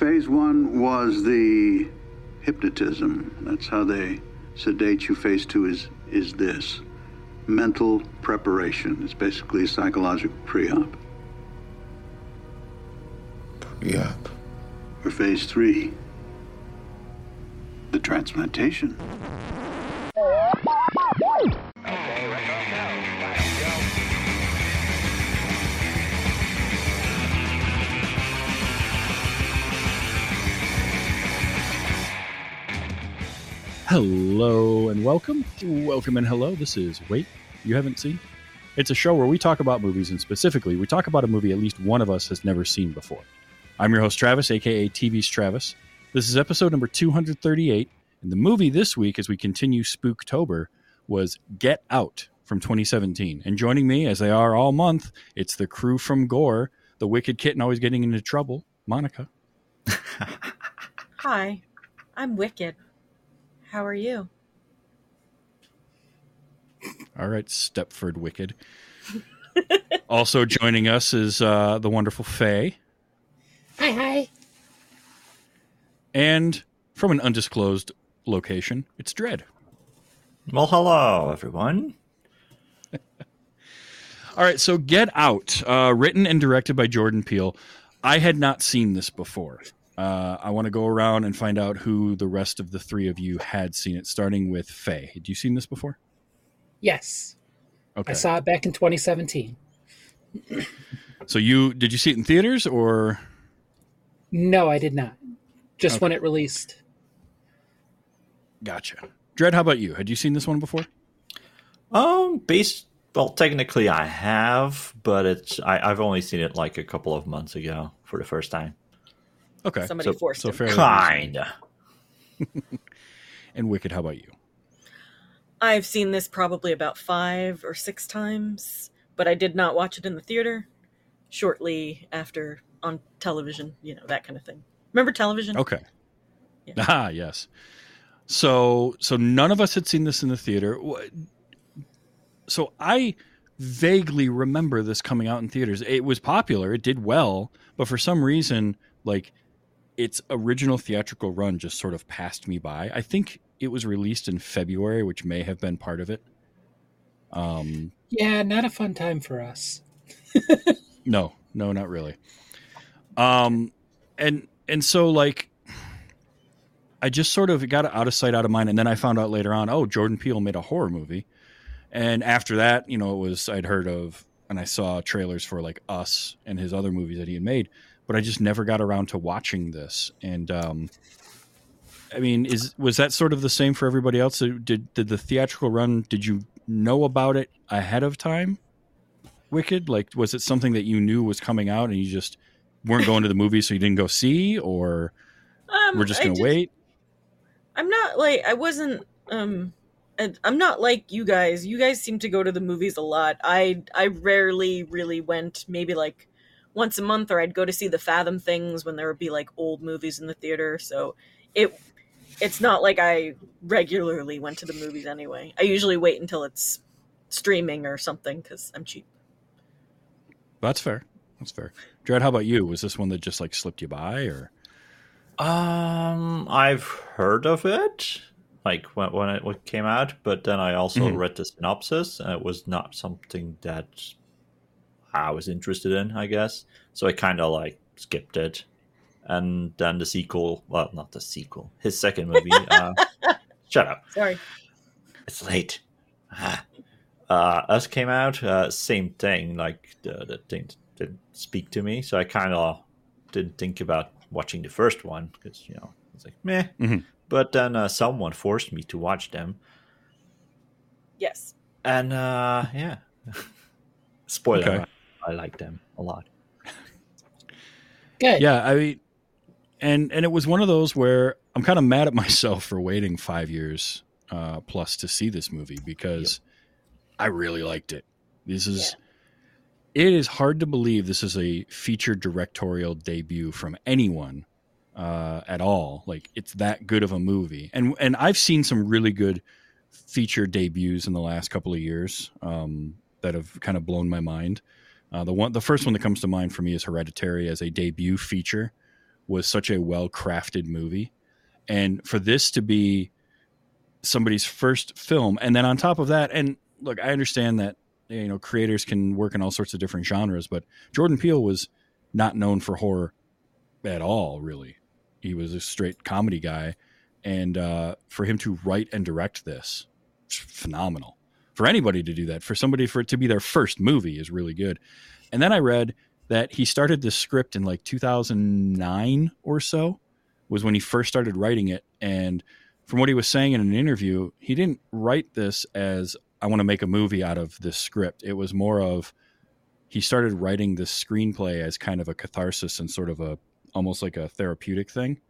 Phase one was the hypnotism. That's how they sedate you. Phase two is this. Mental preparation. It's basically a psychological pre-op. Pre-op. Or phase three. The transplantation. Hello and welcome. Welcome and hello. This is Wait, You Haven't Seen? It's a show where we talk about movies, and specifically, we talk about a movie at least one of us has never seen before. I'm your host, Travis, aka TV's Travis. This is episode number 238, and the movie this week, as we continue Spooktober, was Get Out from 2017. And joining me, as they are all month, it's the crew from Gore, the wicked kitten always getting into trouble, Monica. Hi, I'm Wicked. How are you? All right, Stepford Wicked. Also joining us is the wonderful Fae. Hi, hi. And from an undisclosed location, it's Dread. Well, hello, everyone. All right, so Get Out, written and directed by Jordan Peele. I had not seen this before. I want to go around and find out who the rest of the three of you had seen it, starting with Faye. Had you seen this before? Yes. Okay. I saw it back in 2017. So did you see it in theaters or? No, I did not. Just okay. When it released. Gotcha. Dread, how about you? Had you seen this one before? Technically I have, but I've only seen it like a couple of months ago for the first time. Okay. Somebody forced him. Kinda. And Wicked, how about you? I've seen this probably about 5 or 6 times, but I did not watch it in the theater. Shortly after on television, that kind of thing. Remember television? Okay. Yeah. Ah, yes. So none of us had seen this in the theater. So I vaguely remember this coming out in theaters. It was popular. It did well, but for some reason, its original theatrical run just sort of passed me by. I think it was released in February, which may have been part of it. Yeah, not a fun time for us. No, not really. And so I just sort of got out of sight, out of mind. And then I found out later on, oh, Jordan Peele made a horror movie. And after that, I'd heard of, and I saw trailers for Us and his other movies that he had made. But I just never got around to watching this. And was that sort of the same for everybody else? Did the theatrical run, did you know about it ahead of time, Wicked? Was it something that you knew was coming out and you just weren't going to the movie, so you didn't go see, or we're just going to wait? I'm not I wasn't, I'm not like you guys. You guys seem to go to the movies a lot. I rarely really went, maybe once a month, or I'd go to see the Fathom things when there would be old movies in the theater. So it's not like I regularly went to the movies anyway. I usually wait until it's streaming or something because I'm cheap. That's fair. Dread, how about you? Was this one that just slipped you by, or? I've heard of it when it came out, but then I also read the synopsis, and it was not something that I was interested in, I guess. So I kind of skipped it. And then the sequel, well, not the sequel, his second movie. Shut up. Sorry. It's late. Us came out. Same thing. The thing didn't speak to me. So I kind of didn't think about watching the first one because, it's meh. Mm-hmm. But then someone forced me to watch them. Yes. And yeah. Spoiler. Okay. I like them a lot. Good. Yeah, and it was one of those where I'm kind of mad at myself for waiting 5 years plus to see this movie because I really liked it. It is hard to believe this is a feature directorial debut from anyone at all. It's that good of a movie. And I've seen some really good feature debuts in the last couple of years that have kind of blown my mind. The first one that comes to mind for me is Hereditary as a debut feature was such a well-crafted movie. And for this to be somebody's first film, and then on top of that, and look, I understand that, you know, creators can work in all sorts of different genres, but Jordan Peele was not known for horror at all, really. He was a straight comedy guy. And for him to write and direct this, it's phenomenal. For anybody to do that, for somebody, for it to be their first movie is really good. And then I read that he started this script in like 2009 or so was when he first started writing it. And from what he was saying in an interview, he didn't write this as, I want to make a movie out of this script. It was more of, he started writing this screenplay as kind of a catharsis and sort of a, almost like a therapeutic thing,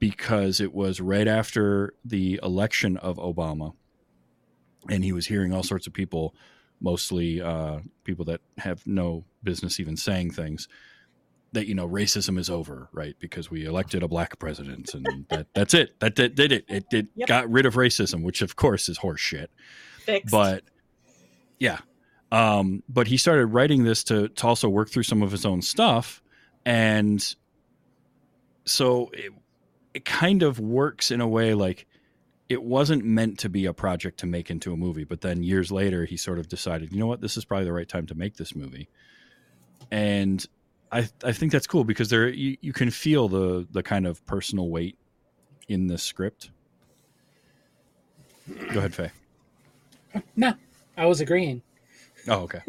because it was right after the election of Obama. And he was hearing all sorts of people, mostly people that have no business even saying things, that, you know, racism is over, right? Because we elected a black president, and that's it. That did it. It yep. got rid of racism, which of course is horse shit. Fixed. But yeah. But he started writing this to also work through some of his own stuff. And so it kind of works in a way, like it wasn't meant to be a project to make into a movie, but then years later he sort of decided, you know what, this is probably the right time to make this movie. And I think that's cool, because there you can feel the kind of personal weight in this script. Go ahead, Faye. No, I was agreeing. Oh, okay.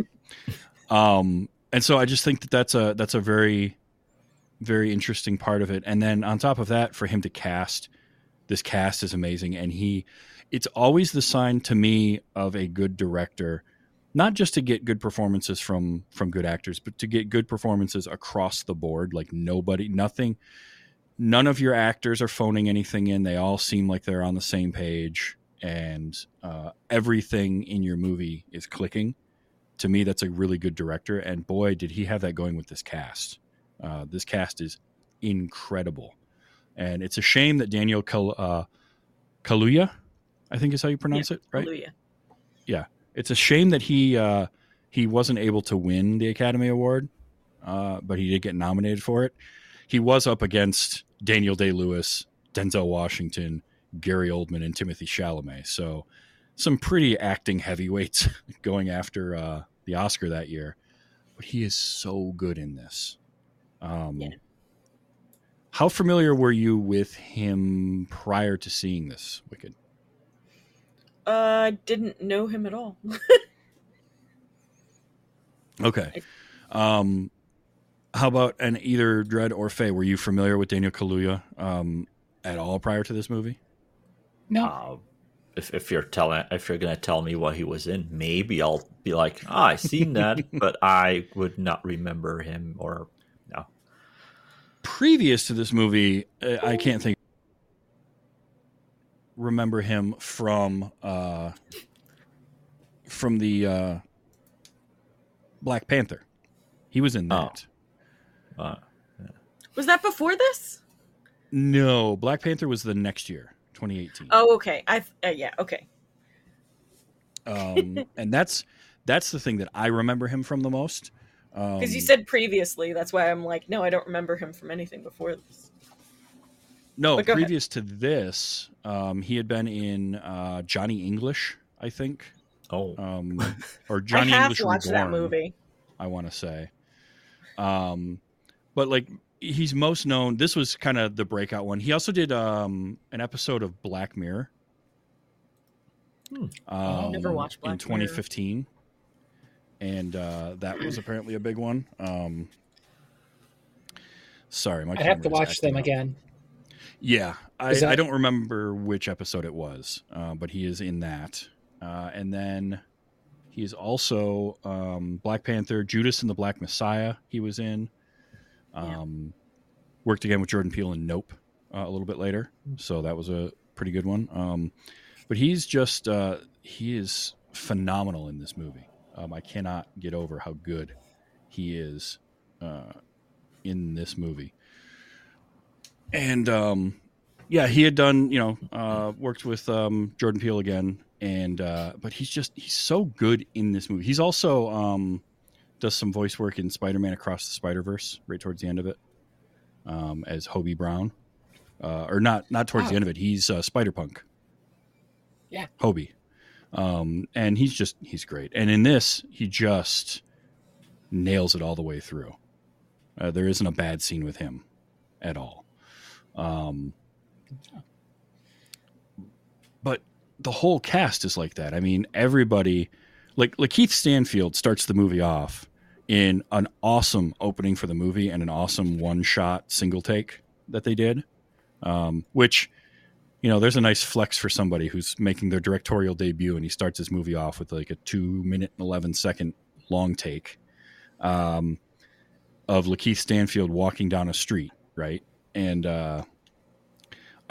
And so I just think that's a very, very interesting part of it. And then on top of that, for him to cast, this cast is amazing. And it's always the sign to me of a good director, not just to get good performances from good actors, but to get good performances across the board. Like none of your actors are phoning anything in. They all seem like they're on the same page, and everything in your movie is clicking. To me, that's a really good director. And boy, did he have that going with this cast. This cast is incredible. And it's a shame that Daniel Kaluuya, I think is how you pronounce it, right? Kaluuya. Yeah. It's a shame that he wasn't able to win the Academy Award, but he did get nominated for it. He was up against Daniel Day-Lewis, Denzel Washington, Gary Oldman, and Timothée Chalamet. So some pretty acting heavyweights going after the Oscar that year. But he is so good in this. Yeah. How familiar were you with him prior to seeing this, Wicked? I didn't know him at all. Okay. How about either Dread or Faye? Were you familiar with Daniel Kaluuya at all prior to this movie? No. If you're gonna tell me what he was in, maybe I'll be like, "Ah, I've seen that," but I would not remember him or no. Previous to this movie, I can't think. Remember him from the Black Panther. He was in that. Oh. Yeah. Was that before this? No, Black Panther was the next year, 2018. Oh, okay. Okay. And that's the thing that I remember him from the most. Because you said previously, that's why I'm like, no, I don't remember him from anything before this. No, previous ahead. To this, he had been in Johnny English, I think. Oh, or Johnny English Reborn. I have watched that movie. I want to say, but like he's most known. This was kind of the breakout one. He also did an episode of Black Mirror. I've never watched Black Mirror in 2015, and that was apparently a big one. Sorry, I have to watch them again. Yeah, I don't remember which episode it was, but he is in that. And then he is also Black Panther, Judas and the Black Messiah he was in. Worked again with Jordan Peele in Nope a little bit later, so that was a pretty good one. But he's just, he is phenomenal in this movie. I cannot get over how good he is in this movie. And, yeah, he had done, you know, worked with Jordan Peele again. And but he's so good in this movie. He's also does some voice work in Spider-Man Across the Spider-Verse right towards the end of it. as Hobie Brown, or not towards the end of it. He's Spider-Punk. Yeah, Hobie, and he's great. And in this, he just nails it all the way through. There isn't a bad scene with him at all. But the whole cast is like that. I mean, everybody, like LaKeith Stanfield starts the movie off in an awesome opening for the movie and an awesome one-shot single take that they did, which, you know, there's a nice flex for somebody who's making their directorial debut, and he starts his movie off with like a 2-minute and 11-second long take of LaKeith Stanfield walking down a street, right? And I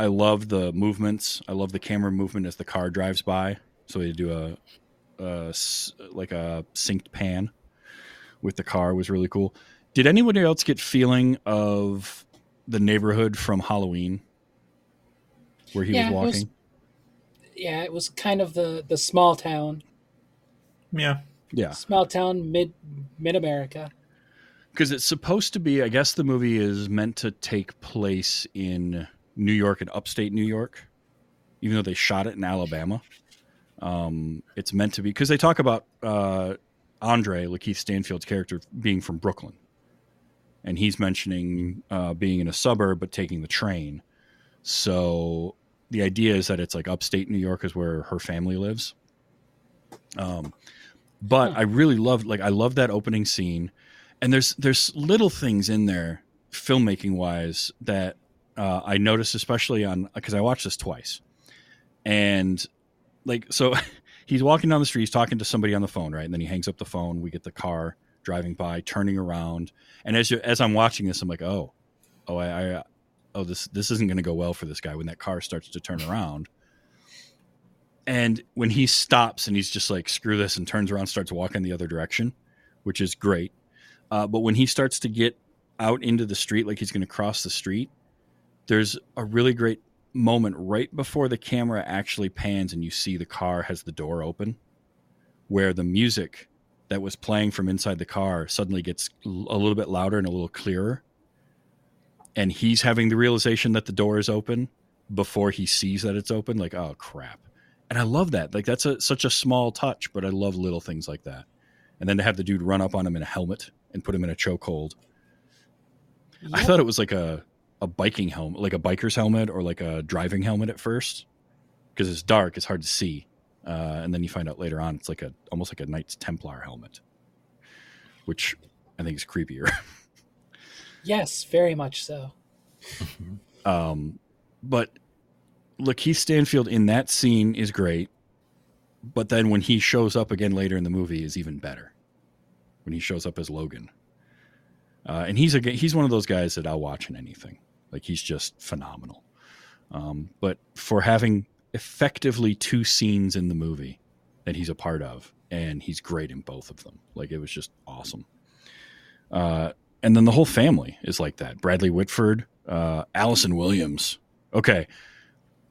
love the movements. I love the camera movement as the car drives by. So they do a synced pan with the car. It was really cool. Did anybody else get feeling of the neighborhood from Halloween where he was walking? It was kind of the small town. Yeah. Small town, mid America. Because it's supposed to be, I guess the movie is meant to take place in New York and upstate New York, even though they shot it in Alabama. It's meant to be, because they talk about Andre, LaKeith Stanfield's character, being from Brooklyn. And he's mentioning being in a suburb, but taking the train. So the idea is that it's like upstate New York is where her family lives. But I really loved, I love that opening scene. And there's little things in there, filmmaking wise, that I noticed, especially because I watched this twice. And so he's walking down the street, he's talking to somebody on the phone, right? And then he hangs up the phone. We get the car driving by, turning around. And as I'm watching this, I'm like, this isn't going to go well for this guy when that car starts to turn around. And when he stops and he's just like, screw this, and turns around, starts walking the other direction, which is great. But when he starts to get out into the street, like he's going to cross the street, there's a really great moment right before the camera actually pans and you see the car has the door open, where the music that was playing from inside the car suddenly gets a little bit louder and a little clearer. And he's having the realization that the door is open before he sees that it's open. Like, oh, crap. And I love that. Like, that's such a small touch, but I love little things like that. And then to have the dude run up on him in a helmet and put him in a chokehold. Yep. I thought it was like a biking helmet, like a biker's helmet or like a driving helmet at first, because it's dark, it's hard to see. And then you find out later on, it's like almost like a Knights Templar helmet, which I think is creepier. Yes, very much so. But LaKeith Stanfield in that scene is great. But then when he shows up again later in the movie is even better, when he shows up as Logan. And he's one of those guys that I'll watch in anything. Like, he's just phenomenal. But for having effectively 2 scenes in the movie that he's a part of, and he's great in both of them. Like, it was just awesome. And then the whole family is like that. Bradley Whitford, Allison Williams. Okay.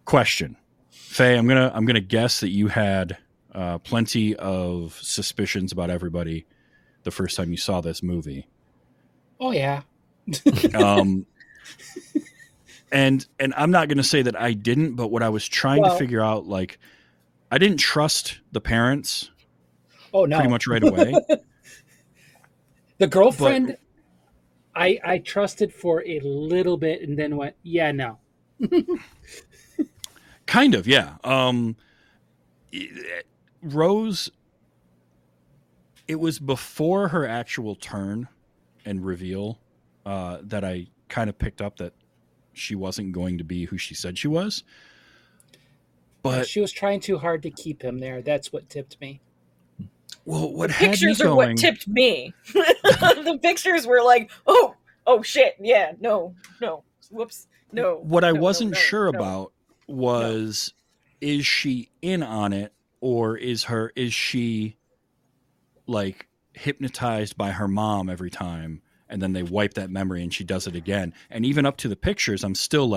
Question. Faye, I'm gonna guess that you had plenty of suspicions about everybody the first time you saw this movie. Oh yeah. And I'm not gonna say that I didn't, but what I was trying to figure out, I didn't trust the parents. Oh no. Pretty much right away. The girlfriend, but I trusted for a little bit and then went, yeah, no. Kind of, yeah. Rose, it was before her actual turn and reveal that I kind of picked up that she wasn't going to be who she said she was. But she was trying too hard to keep him there. That's what tipped me. Well, what the had pictures me going, are what tipped me. The pictures were like, oh shit, yeah, no, whoops, no. What I wasn't sure about was, is she in on it, or is she like hypnotized by her mom every time, and then they wipe that memory and she does it again? And even up to the pictures, I'm still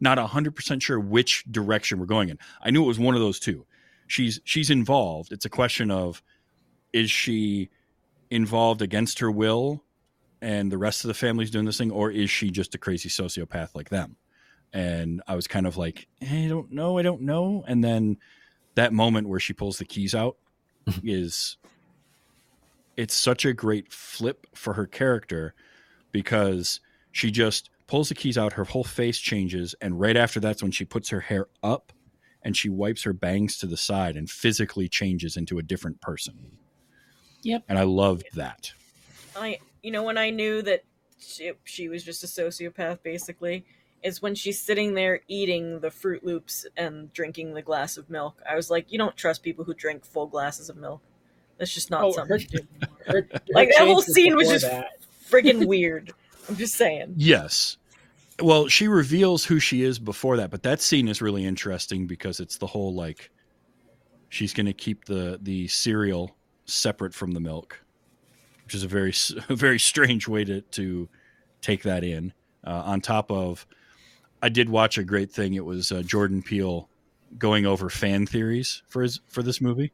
not 100% sure which direction we're going in. I knew it was one of those two. She's involved. It's a question of, is she involved against her will, and the rest of the family's doing this thing, or is she just a crazy sociopath like them? And I was kind of like, I don't know. And then that moment where she pulls the keys out is, it's such a great flip for her character, because she just pulls the keys out, her whole face changes, and right after that's when she puts her hair up and she wipes her bangs to the side and physically changes into a different person. Yep. And I loved that. When I knew that she was just a sociopath, basically, is when she's sitting there eating the Fruit Loops and drinking the glass of milk. I was like, you don't trust people who drink full glasses of milk. That's just not something to do. Like, that whole scene was just friggin' weird. I'm just saying. Yes. Well, she reveals who she is before that, but that scene is really interesting because it's the whole, like, she's going to keep the cereal separate from the milk, which is a very strange way to take that in. On top of, I did watch a great thing. It was Jordan Peele going over fan theories for this movie.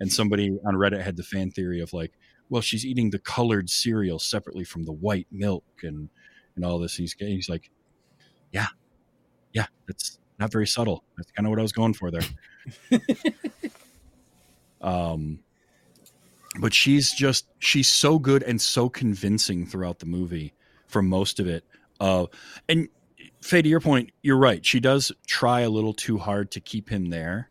And somebody on Reddit had the fan theory of, like, well, she's eating the colored cereal separately from the white milk and all this. He's like, yeah, that's not very subtle. That's kind of what I was going for there. But she's so good and so convincing throughout the movie for most of it. And Faye, to your point, you're right. She does try a little too hard to keep him there.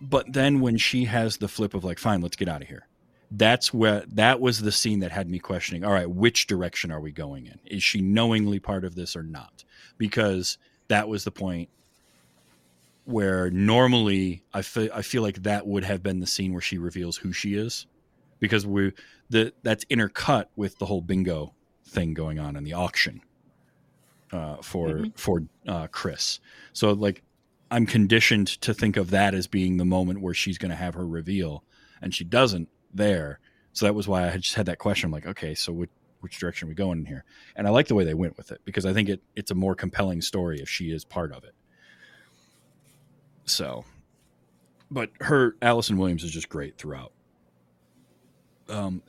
But then when she has the flip of, like, fine, let's get out of here. That was the scene that had me questioning, all right, which direction are we going in? Is she knowingly part of this or not? Because that was the point where normally I feel like that would have been the scene where she reveals who she is, because that's intercut with the whole bingo thing going on in the auction for Chris. So, like, I'm conditioned to think of that as being the moment where she's going to have her reveal, and she doesn't there. So that was why I just had that question. I'm like, okay, so which direction are we going in here? And I like the way they went with it, because I think it's a more compelling story if she is part of it. So, but Allison Williams is just great throughout.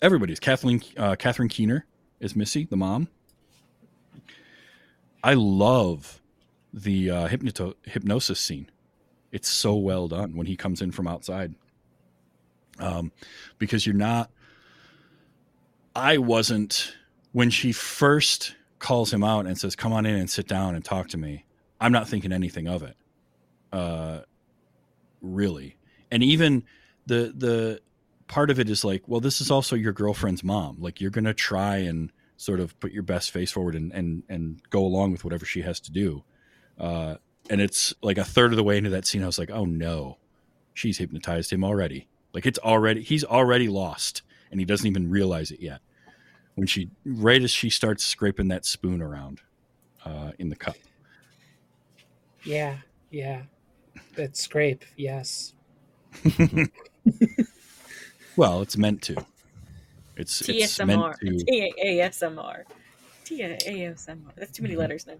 Everybody's Catherine Keener is Missy, the mom. I love the hypnosis scene. It's so well done when he comes in from outside. Because when she first calls him out and says, come on in and sit down and talk to me, I'm not thinking anything of it. Really. And even the part of it is like, well, this is also your girlfriend's mom. Like, you're going to try and sort of put your best face forward and go along with whatever she has to do. And it's like a third of the way into that scene, I was like, oh no, she's hypnotized him already. Like, he's already lost, and he doesn't even realize it yet. When right as she starts scraping that spoon around, in the cup. Yeah. That scrape. Yes. Well, it's meant to, it's meant to. TSA ASMR. That's too many letters now.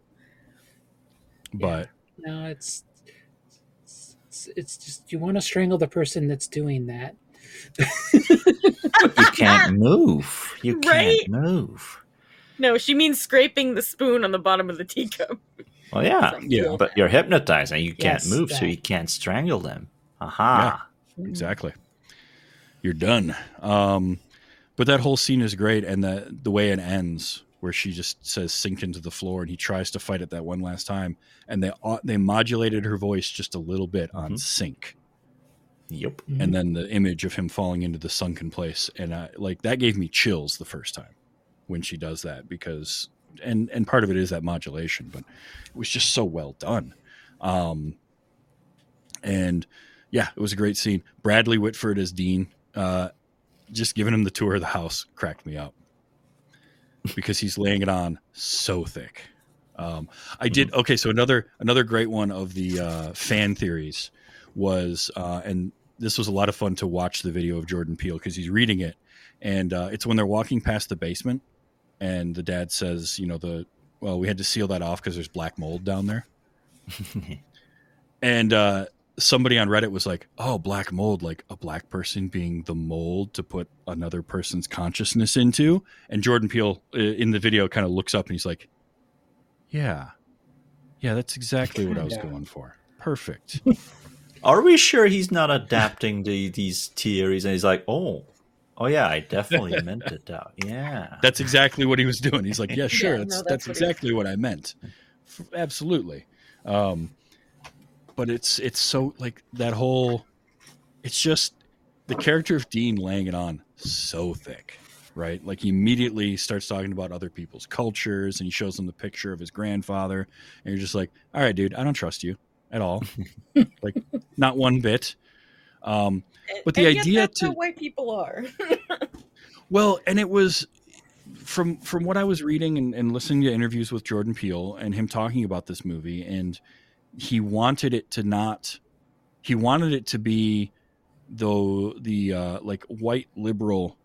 But no, it's just, you want to strangle the person that's doing that. You can't move. You can't move. No, she means scraping the spoon on the bottom of the teacup. Well, yeah, like, yeah. But you're hypnotized and you can't move, so you can't strangle them. Aha. Yeah, exactly. You're done. But that whole scene is great, and the way it ends, where she just says sink into the floor, and he tries to fight it that one last time, and they modulated her voice just a little bit on sink. Yep. Mm-hmm. And then the image of him falling into the sunken place, and I, like, that gave me chills the first time when she does that, because and part of it is that modulation, but it was just so well done. And yeah, it was a great scene. Bradley Whitford as Dean, just giving him the tour of the house cracked me up, because he's laying it on so thick. So another great one of the fan theories was, and this was a lot of fun to watch the video of Jordan Peele, because he's reading it, and it's when they're walking past the basement, and the dad says, we had to seal that off because there's black mold down there. And somebody on Reddit was like, oh, black mold, like a black person being the mold to put another person's consciousness into. And Jordan Peele in the video kind of looks up and he's like, yeah, that's exactly what I was going for. Perfect. Are we sure he's not adapting these theories? And he's like, oh yeah, I definitely meant it out. Yeah. That's exactly what he was doing. He's like, yeah, sure. that's exactly what I meant. Absolutely. But it's so like that whole, it's just the character of Dean laying it on so thick, right? Like he immediately starts talking about other people's cultures and he shows them the picture of his grandfather and you're just like, all right, dude, I don't trust you at all. Like not one bit. But the idea that's how white people are. Well, and it was from what I was reading and listening to interviews with Jordan Peele and him talking about this movie, and he wanted it to not, he wanted it to be the like white liberal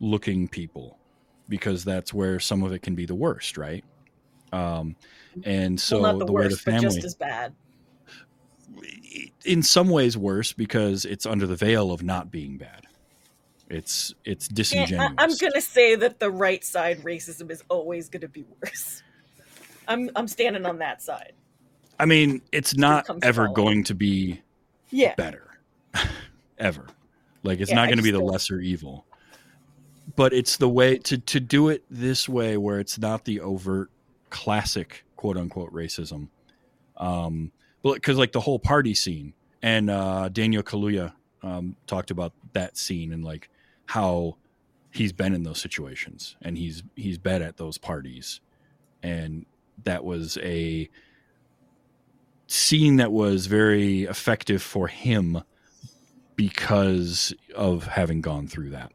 looking people, because that's where some of it can be the worst. Right. And so well, not the worst, way the family, but just as bad in some ways, worse because it's under the veil of not being bad. It's disingenuous. Yeah, I'm going to say that the right side racism is always going to be worse. I'm standing on that side. I mean, it's not ever going to be better, ever. Like, it's not going to be the lesser evil. But it's the way to do it this way, where it's not the overt classic "quote unquote" racism. Because like the whole party scene, and Daniel Kaluuya talked about that scene and like how he's been in those situations and he's bad at those parties, and that was a scene that was very effective for him because of having gone through that.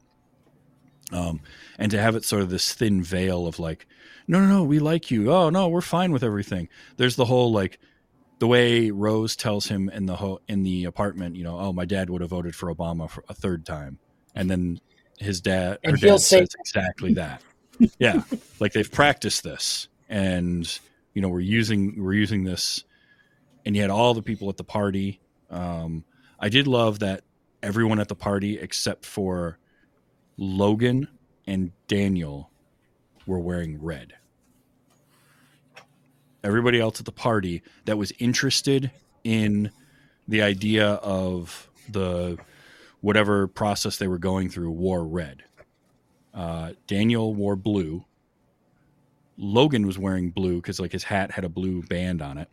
And to have it sort of this thin veil of like, no, we like you. Oh no, we're fine with everything. There's the whole, like the way Rose tells him in the apartment, you know, oh, my dad would have voted for Obama for a third time. And then his dad, and he'll say exactly that. Yeah. Like they've practiced this and, you know, we're using this. And you had all the people at the party. I did love that everyone at the party except for Logan and Daniel were wearing red. Everybody else at the party that was interested in the idea of the whatever process they were going through wore red. Daniel wore blue. Logan was wearing blue because like his hat had a blue band on it.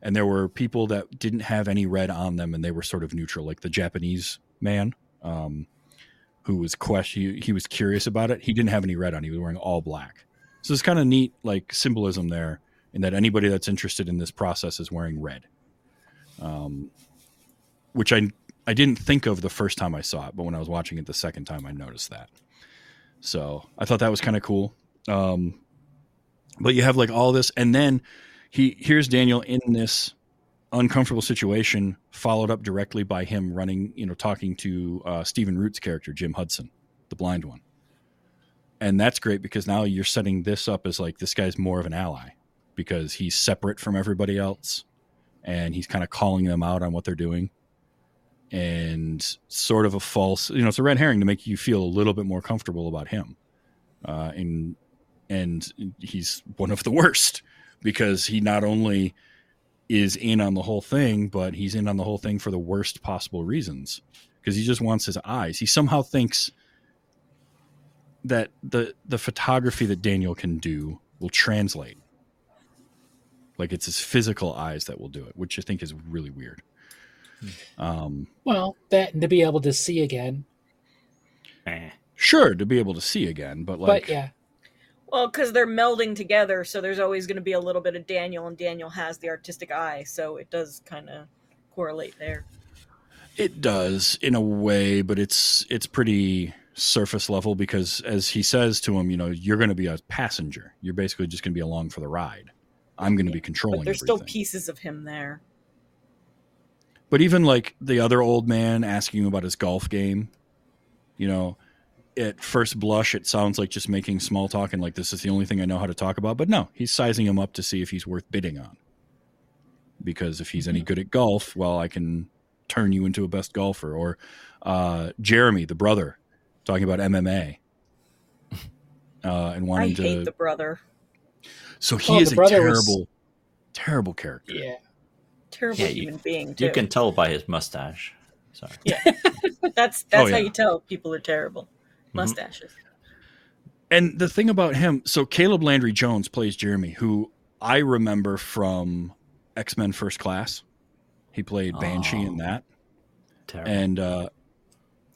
And there were people that didn't have any red on them, and they were sort of neutral, like the Japanese man who was he was curious about it. He didn't have any red on. He was wearing all black. So it's kind of neat, like symbolism there, in that anybody that's interested in this process is wearing red, which I didn't think of the first time I saw it, but when I was watching it the second time, I noticed that. So I thought that was kind of cool. But you have like all this, and then here's Daniel in this uncomfortable situation, followed up directly by him running, you know, talking to Stephen Root's character, Jim Hudson, the blind one. And that's great because now you're setting this up as like, this guy's more of an ally because he's separate from everybody else and he's kind of calling them out on what they're doing, and sort of a false, you know, it's a red herring to make you feel a little bit more comfortable about him. And he's one of the worst, because he not only is in on the whole thing, but he's in on the whole thing for the worst possible reasons, because he just wants his eyes. He somehow thinks that the photography that Daniel can do will translate. Like it's his physical eyes that will do it, which I think is really weird. Well, that and to be able to see again. Sure, to be able to see again, but like... But yeah. Well, because they're melding together, so there's always going to be a little bit of Daniel, and Daniel has the artistic eye, so it does kind of correlate there. It does, in a way, but it's pretty surface level, because as he says to him, you know, you're going to be a passenger. You're basically just going to be along for the ride. I'm going to be controlling everything. But there's still pieces of him there. But even, like, the other old man asking him about his golf game, you know... At first blush, it sounds like just making small talk and like, this is the only thing I know how to talk about. But no, he's sizing him up to see if he's worth bidding on. because if he's any good at golf, well, I can turn you into a best golfer. Or Jeremy, the brother, talking about MMA. And wanting to hate the brother. So he is a terrible character. Yeah. Terrible human being. Too. You can tell by his mustache. Sorry. Yeah. That's how you tell people are terrible. Mustaches. Mm-hmm. And the thing about him, so Caleb Landry Jones plays Jeremy, who I remember from X-Men First Class. He played Banshee in that. Terrible.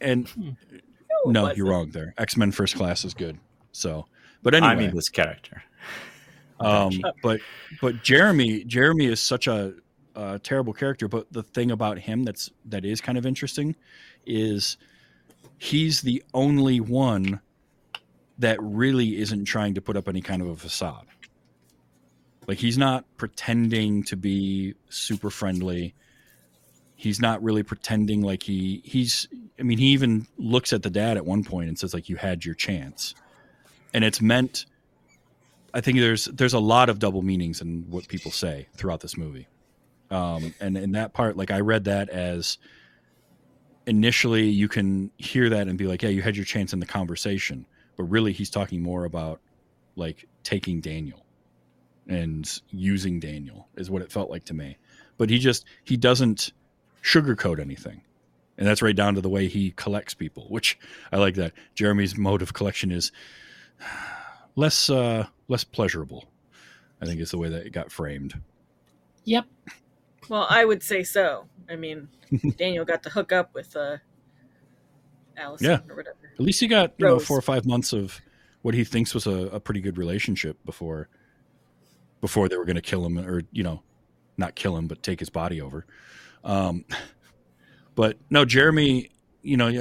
And no, you're wrong there. X-Men First Class is good. So, but anyway, I mean this character. But Jeremy is such a terrible character. But the thing about him that is kind of interesting is he's the only one that really isn't trying to put up any kind of a facade. Like, he's not pretending to be super friendly. He's not really pretending like he's. I mean, he even looks at the dad at one point and says, like, you had your chance. And it's meant, I think there's a lot of double meanings in what people say throughout this movie. And in that part, like, I read that as initially you can hear that and be like, yeah, you had your chance in the conversation. But really, he's talking more about, like, taking Daniel and using Daniel is what it felt like to me. But he doesn't sugarcoat anything. And that's right down to the way he collects people, which I like that. Jeremy's mode of collection is less pleasurable, I think is the way that it got framed. Yep. Well, I would say so. I mean, Daniel got to hook up with Allison or whatever. At least he got 4 or 5 months of what he thinks was a pretty good relationship before they were going to kill him, or, not kill him, but take his body over. But no, Jeremy,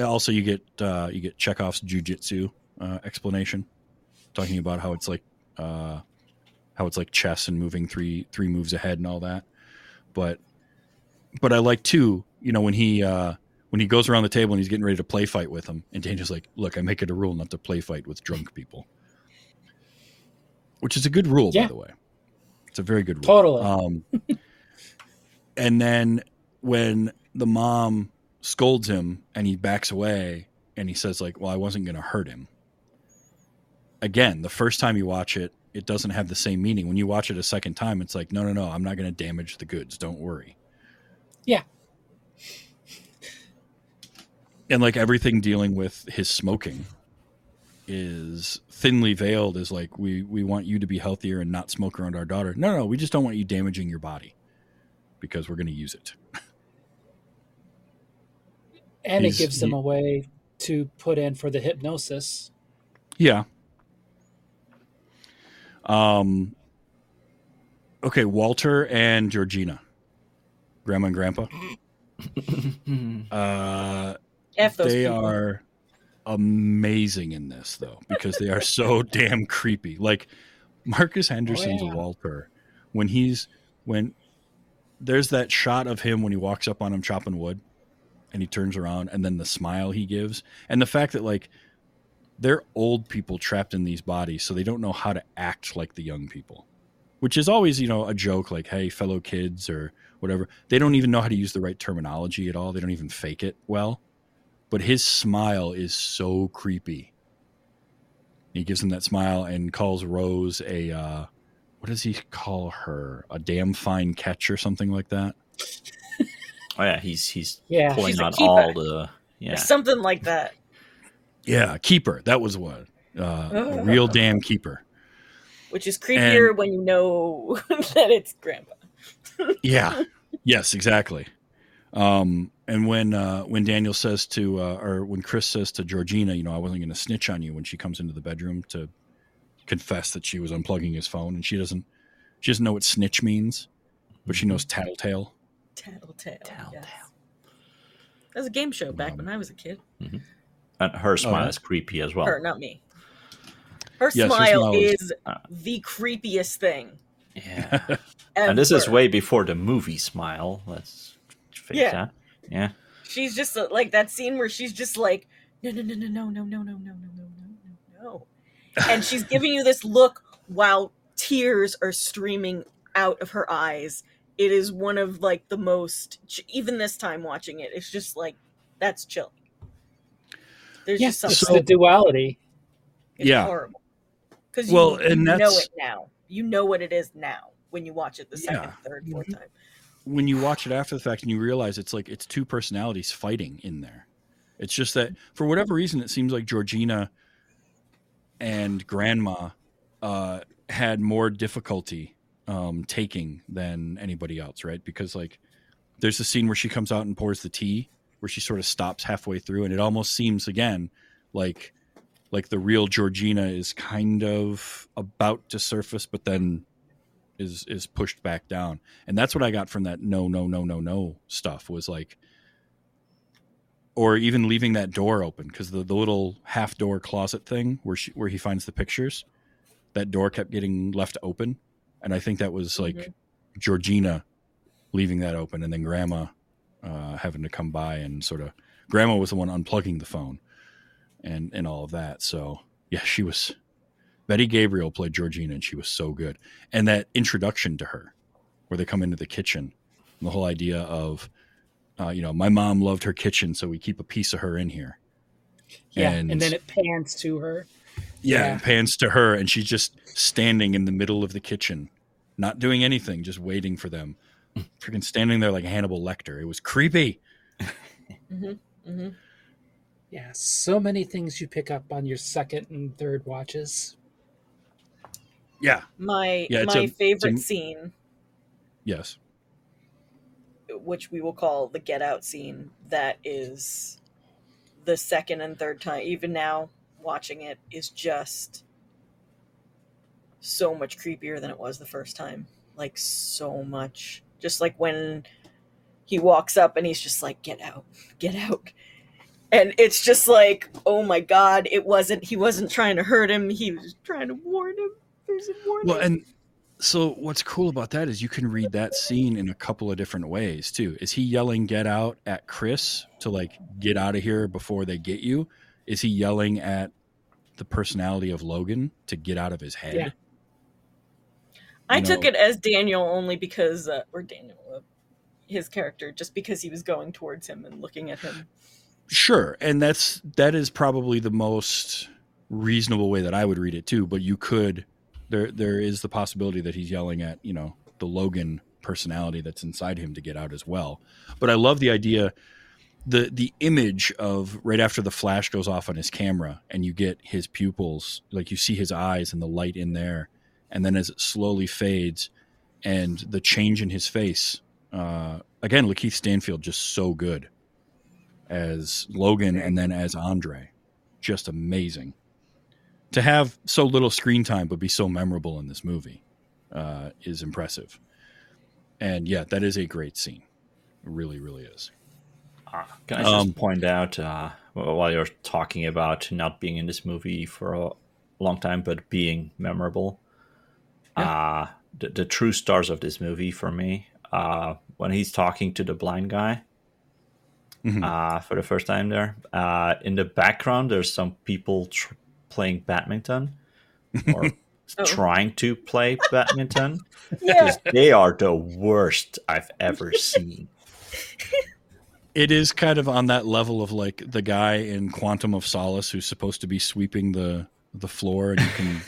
also you get Chekhov's jiu-jitsu explanation, talking about how it's like chess and moving three moves ahead and all that. But I like too, when he goes around the table and he's getting ready to play fight with him, and Daniel's like, look, I make it a rule not to play fight with drunk people, which is a good rule, by the way. It's a very good rule. Totally. And then when the mom scolds him and he backs away and he says, like, well, I wasn't going to hurt him. Again, the first time you watch it, it doesn't have the same meaning. When you watch it a second time, it's like, no, I'm not going to damage the goods. Don't worry. Yeah. And, like, everything dealing with his smoking is thinly veiled as, like, we want you to be healthier and not smoke around our daughter. No, we just don't want you damaging your body because we're going to use it. And it gives them a way to put in for the hypnosis. Yeah. Okay, Walter and Georgina. Grandma and Grandpa. They are amazing in this, though, because they are so damn creepy. Like, Marcus Henderson's Walter, when there's that shot of him when he walks up on him chopping wood and he turns around, and then the smile he gives, and the fact that, like, they're old people trapped in these bodies, so they don't know how to act like the young people, which is always, a joke, like, hey, fellow kids or whatever. They don't even know how to use the right terminology at all. They don't even fake it well. But his smile is so creepy. He gives him that smile and calls Rose a, what does he call her? A damn fine catch or something like that. Oh yeah, he's pulling on all the something like that. Yeah, keeper. That was what a real damn keeper. Which is creepier when you know that it's Grandpa. Yeah. Yes. Exactly. And when Daniel says to, or when Chris says to Georgina, I wasn't going to snitch on you, when she comes into the bedroom to confess that she was unplugging his phone, and she doesn't know what snitch means, but she knows tattletale. Tattletale. Yes. That was a game show back when I was a kid. Mm-hmm. And her smile is creepy as well. Her, not me. Her smile is the creepiest thing. Yeah. And this is way before the movie smile. Let's fix that. Yeah, she's just like that scene where she's just like, no, and she's giving you this look while tears are streaming out of her eyes, it is one of like the most, even this time watching it, it's just like, that's chilling. There's yes, just something. It's the duality. It's yeah. horrible. Because well, you know it now. You know what it is now when you watch it the second, yeah. third, fourth mm-hmm. time. When you watch it after the fact and you realize it's like it's two personalities fighting in there. It's just that for whatever reason, it seems like Georgina and Grandma had more difficulty taking than anybody else, right? Because like there's a scene where she comes out and pours the tea, where she sort of stops halfway through, and it almost seems again like the real Georgina is kind of about to surface, but then is pushed back down. And that's what I got from that no stuff was like, or even leaving that door open, because the little half door closet thing where he finds the pictures, that door kept getting left open. And I think that was like mm-hmm. Georgina leaving that open, and then Grandma having to come by and sort of, Grandma was the one unplugging the phone and all of that. So yeah, she was, Betty Gabriel played Georgina, and she was so good. And that introduction to her where they come into the kitchen, and the whole idea of, my mom loved her kitchen, so we keep a piece of her in here. Yeah. And then it pans to her. Yeah. It pans to her, and she's just standing in the middle of the kitchen, not doing anything, just waiting for them. Freaking standing there like Hannibal Lecter. It was creepy. Mm-hmm. Mm-hmm. Yeah. So many things you pick up on your second and third watches. Yeah. My favorite scene. Yes. Which we will call the Get Out scene. That is the second and third time. Even now watching it is just so much creepier than it was the first time. Like so much. Just like when he walks up and he's just like, get out, get out. And it's just like, oh my God, he wasn't trying to hurt him. He was trying to warn him. There's a warning. Well, and so what's cool about that is you can read that scene in a couple of different ways too. Is he yelling get out at Chris to like get out of here before they get you? Is he yelling at the personality of Logan to get out of his head? Yeah. I took it as Daniel only because, his character, just because he was going towards him and looking at him. Sure. And that is probably the most reasonable way that I would read it too. But you could, there is the possibility that he's yelling at, the Logan personality that's inside him to get out as well. But I love the idea, the image of right after the flash goes off on his camera and you get his pupils, like you see his eyes and the light in there. And then as it slowly fades and the change in his face, again, LaKeith Stanfield, just so good as Logan and then as Andre, just amazing to have so little screen time, but be so memorable in this movie is impressive. And yeah, that is a great scene. It really, really is. Can I just point out while you're talking about not being in this movie for a long time, but being memorable, the true stars of this movie for me, when he's talking to the blind guy mm-hmm. For the first time there, in the background there's some people playing badminton or trying to play badminton because they are the worst I've ever seen. It is kind of on that level of like the guy in Quantum of Solace who's supposed to be sweeping the floor, and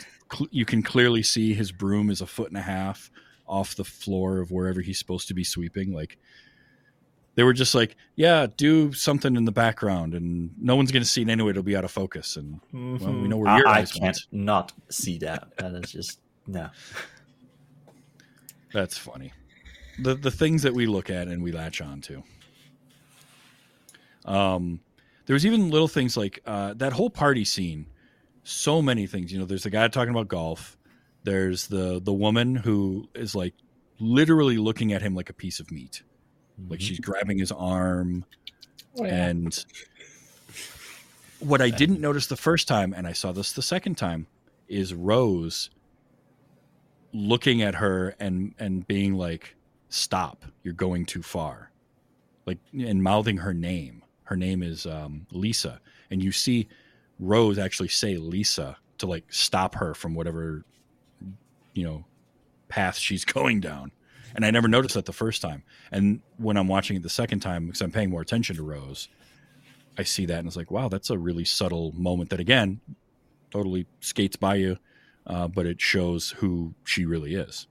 you can clearly see his broom is a foot and a half off the floor of wherever he's supposed to be sweeping. Like they were just like, yeah, do something in the background and no one's going to see it anyway. It'll be out of focus. And mm-hmm. well, we know where your eyes can't went. Not see that. That is just, no. That's funny. The things that we look at and we latch on to. There was even little things like that whole party scene. So many things, there's the guy talking about golf. There's the woman who is like literally looking at him like a piece of meat. Mm-hmm. Like she's grabbing his arm. Oh, yeah. And what I didn't notice the first time, and I saw this the second time, is Rose looking at her and being like, stop, you're going too far. Like, and mouthing her name. Her name is Lisa. And you see Rose actually say Lisa to like stop her from whatever path she's going down. And I never noticed that the first time. And when I'm watching it the second time, because I'm paying more attention to Rose, I see that and it's like, wow, that's a really subtle moment that, again, totally skates by you, but it shows who she really is.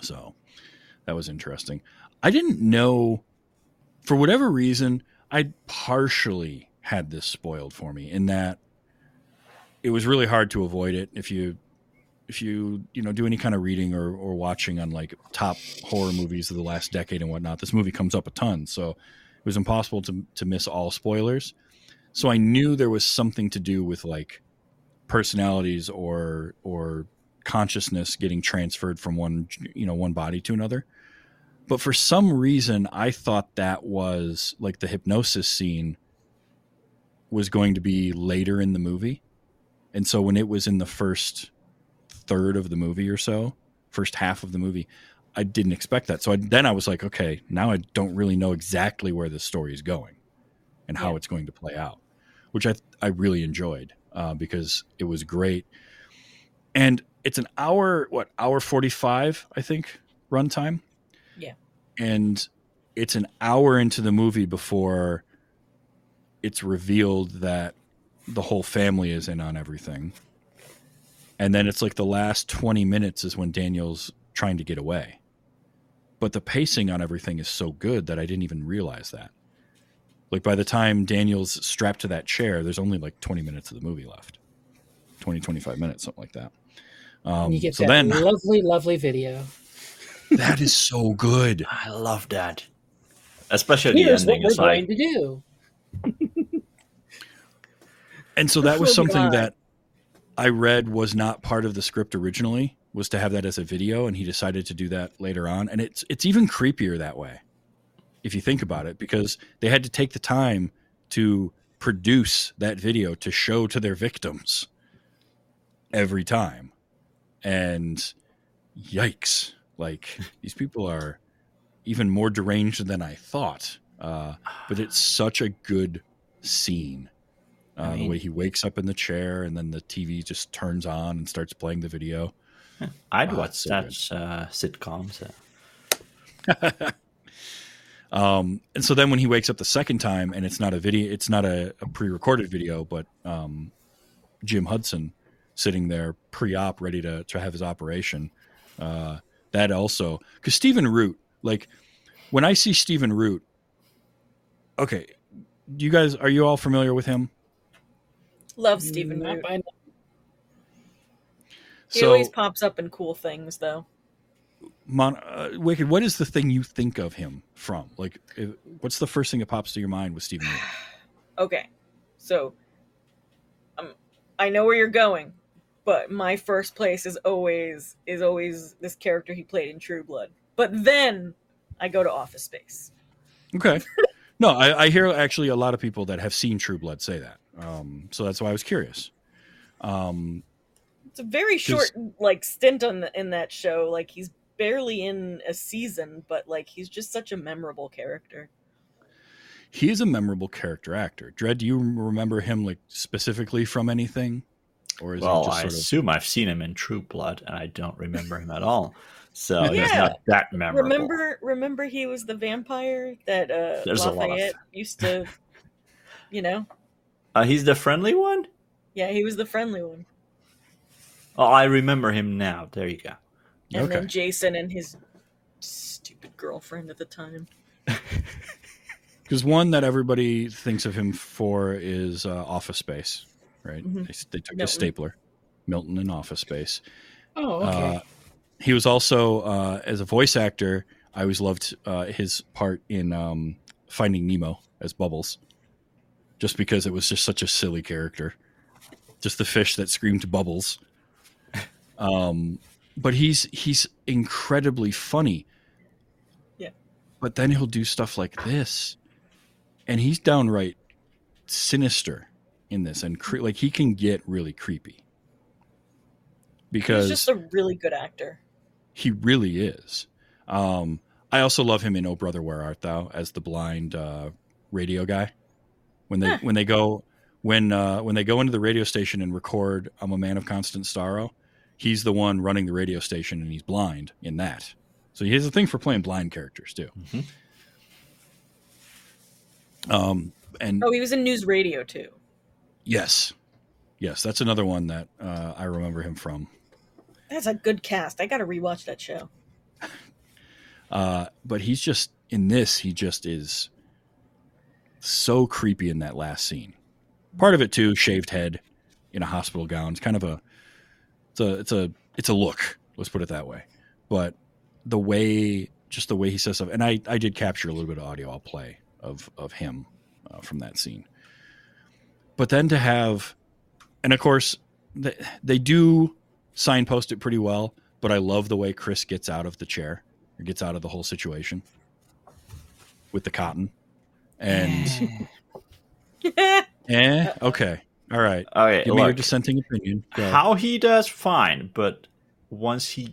So that was interesting. I didn't know, for whatever reason, I partially had this spoiled for me in that it was really hard to avoid it. If you do any kind of reading or watching on like top horror movies of the last decade and whatnot, this movie comes up a ton. So it was impossible to miss all spoilers. So I knew there was something to do with like personalities or consciousness getting transferred from one body to another. But for some reason, I thought that was like the hypnosis scene was going to be later in the movie. And so when it was in the first third of the movie or so, first half of the movie, I didn't expect that. So then I was like, okay, now I don't really know exactly where this story is going and how it's going to play out, which I really enjoyed because it was great. And it's an hour 45, I think, runtime. Yeah. And it's an hour into the movie before it's revealed that the whole family is in on everything. And then it's like the last 20 minutes is when Daniel's trying to get away. But the pacing on everything is so good that I didn't even realize that. Like by the time Daniel's strapped to that chair, there's only like 20 minutes of the movie left. 20, 25 minutes, something like that. And you get so that lovely, lovely video. That is so good. I love that. Especially the ending. Here's what we're going to do. And so that was something that I read was not part of the script originally, was to have that as a video, and he decided to do that later on. And it's even creepier that way, if you think about it, because they had to take the time to produce that video to show to their victims every time. And yikes. Like, these people are even more deranged than I thought. But it's such a good scene. The way he wakes up in the chair and then the TV just turns on and starts playing the video. I'd watch that sitcom. So. And so then when he wakes up the second time, and it's not a video, it's not a pre-recorded video, but Jim Hudson sitting there pre-op ready to have his operation. That also, because Stephen Root, like when I see Stephen Root, okay, you guys, are you all familiar with him? Love Stephen Root. He always pops up in cool things, though. Wicked, what is the thing you think of him from? Like, what's the first thing that pops to your mind with Stephen Root? Okay, so I know where you're going, but my first place is always this character he played in True Blood. But then I go to Office Space. Okay. No, I hear actually a lot of people that have seen True Blood say that. So that's why I was curious. It's a very short stint in that show. Like, he's barely in a season, but like he's just such a memorable character. He is a memorable character actor. Dread, do you remember him like specifically from anything? Or is assume I've seen him in True Blood, and I don't remember him at all. So he's not that memorable. Remember he was the vampire that Lafayette used to, you know? He's the friendly one? Yeah, he was the friendly one. Oh, I remember him now. There you go. And then Jason and his stupid girlfriend at the time. Because one that everybody thinks of him for is Office Space. Right, mm-hmm. They took the stapler, Milton in Office Space. Oh, okay. He was also as a voice actor. I always loved his part in Finding Nemo as Bubbles, just because it was just such a silly character, just the fish that screamed Bubbles. But he's incredibly funny. Yeah. But then he'll do stuff like this, and he's downright sinister in this, and he can get really creepy because he's just a really good actor. He really is. I also love him in Oh Brother, Where Art Thou as the blind radio guy. When they go into the radio station and record I'm a Man of Constant Sorrow, he's the one running the radio station and he's blind in that. So he has a thing for playing blind characters too. Mm-hmm. And he was in news radio too. Yes, that's another one that I remember him from. That's a good cast. I got to rewatch that show. But he's just in this. He just is so creepy in that last scene. Part of it too, shaved head in a hospital gown. It's kind of a look. Let's put it that way. But the way he says stuff, and I did capture a little bit of audio. I'll play of him from that scene. But then to have, and of course they do signpost it pretty well, but I love the way Chris gets out of the chair or gets out of the whole situation with the cotton and okay. All right. Give me your dissenting opinion. How he does fine, but once he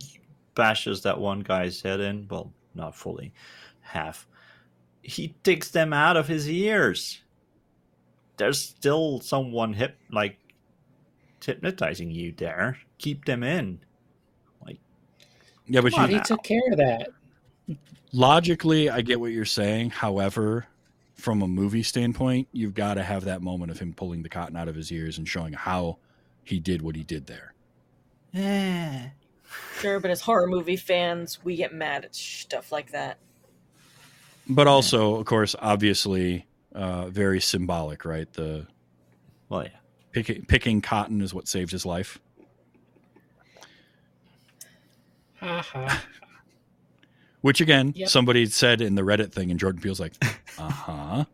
bashes that one guy's head in, well, not fully, half, he takes them out of his ears. There's still someone hypnotizing you there. Keep them in. Yeah, but he took care of that. Logically, I get what you're saying. However, from a movie standpoint, you've got to have that moment of him pulling the cotton out of his ears and showing how he did what he did there. Yeah. Sure, but as horror movie fans, we get mad at stuff like that. But also, of course, obviously, very symbolic, right? Picking cotton is what saved his life. Uh-huh. Which again, somebody said in the Reddit thing, and Jordan Peele's like, uh-huh.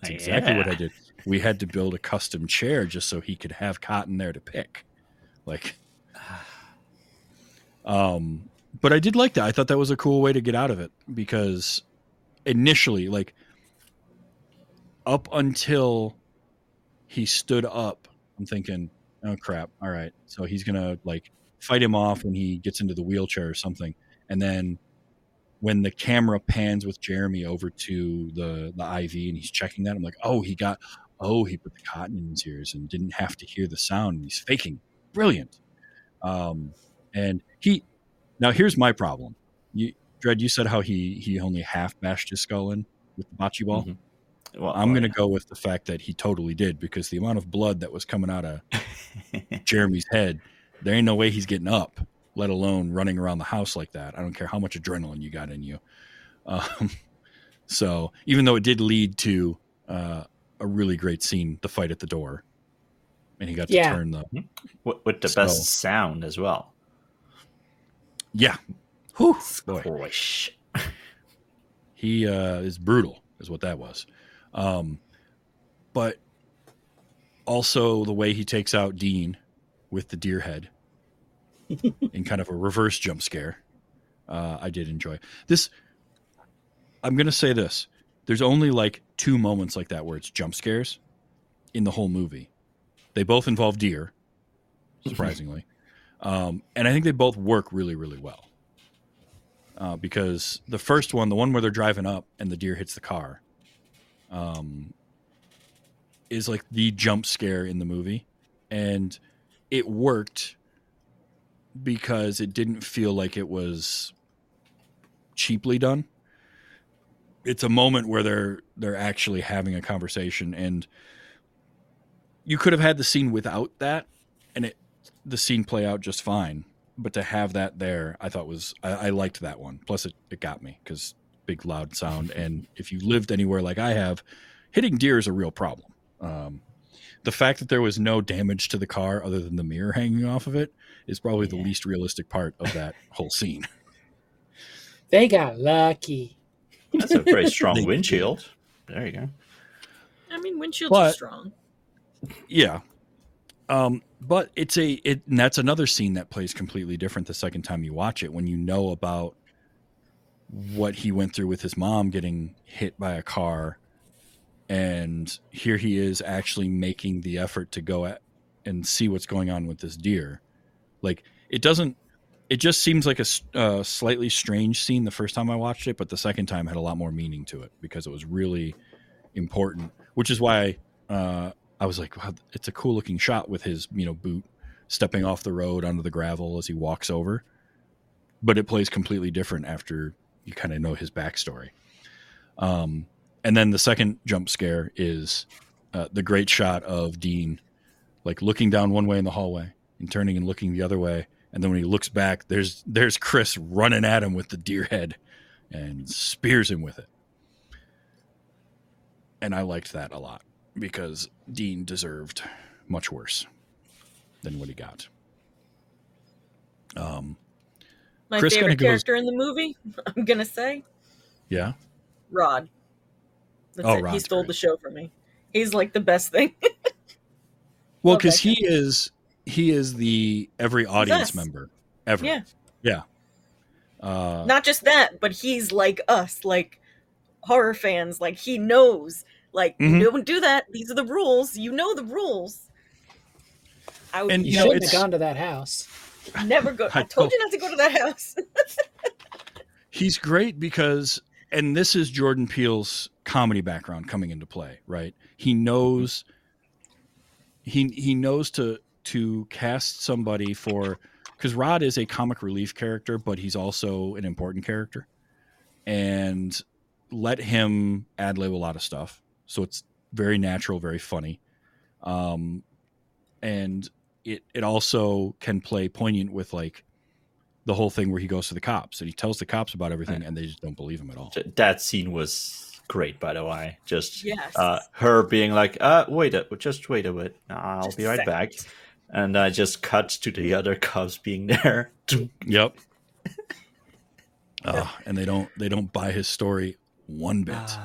That's exactly what I did. We had to build a custom chair just so he could have cotton there to pick. But I did like that. I thought that was a cool way to get out of it, because initially, up until he stood up, I'm thinking, oh crap, all right. So he's gonna fight him off when he gets into the wheelchair or something. And then when the camera pans with Jeremy over to the IV and he's checking that, I'm like, he put the cotton in his ears and didn't have to hear the sound. And he's faking. Brilliant. Now here's my problem. Dread, you said how he only half bashed his skull in with the bocce ball. Mm-hmm. Well, I'm going to go with the fact that he totally did, because the amount of blood that was coming out of Jeremy's head, there ain't no way he's getting up, let alone running around the house like that. I don't care how much adrenaline you got in you. So even though it did lead to a really great scene, the fight at the door, and he got to turn with the best sound as well. Yeah. Whew, boy. He is brutal is what that was. But also the way he takes out Dean with the deer head in kind of a reverse jump scare. I did enjoy this. I'm going to say this. There's only 2 moments like that where it's jump scares in the whole movie. They both involve deer, surprisingly. And I think they both work really, really well. Because the first one, the one where they're driving up and the deer hits the car, is the jump scare in the movie, and it worked because it didn't feel like it was cheaply done. It's a moment where they're actually having a conversation, and you could have had the scene without that and the scene play out just fine, but to have that there, I thought I liked that one. Plus it got me, 'cause big loud sound, and if you lived anywhere like I have, hitting deer is a real problem. The fact that there was no damage to the car other than the mirror hanging off of it is probably the least realistic part of that whole scene. They got lucky. That's a very strong windshield. There you go. I mean, windshields are strong. Yeah. But and that's another scene that plays completely different the second time you watch it, when you know about what he went through with his mom getting hit by a car, and here he is actually making the effort to go at and see what's going on with this deer. It just seems like a slightly strange scene the first time I watched it, but the second time had a lot more meaning to it because it was really important, which is why I was like, wow, it's a cool looking shot with his boot stepping off the road onto the gravel as he walks over. but it plays completely different after you kind of know his backstory. And then the second jump scare is the great shot of Dean, like looking down one way in the hallway and turning and looking the other way. And then when he looks back, there's Chris running at him with the deer head and spears him with it. And I liked that a lot because Dean deserved much worse than what he got. My Chris favorite character in the movie, I'm going to say. Yeah. Rod. That's it. He stole the show from me. He's like the best thing. Well, because he is the every audience member ever. Yeah. Not just that, but he's like us, like horror fans. Like he knows, like don't do that. These are the rules. You know the rules. You shouldn't have gone to that house. Never go. I told you not to go to that house. He's great because, and this is Jordan Peele's comedy background coming into play, right? He knows. He knows to cast somebody for, because Rod is a comic relief character, but he's also an important character, and let him ad lib a lot of stuff. So it's very natural, very funny, and it also can play poignant with like the whole thing where he goes to the cops and he tells the cops about everything, and they just don't believe him at all. That scene was great, by the way. Just her being like, wait a bit. I'll just be right back. And I just cut to the other cops being there. Yep. And they don't buy his story one bit.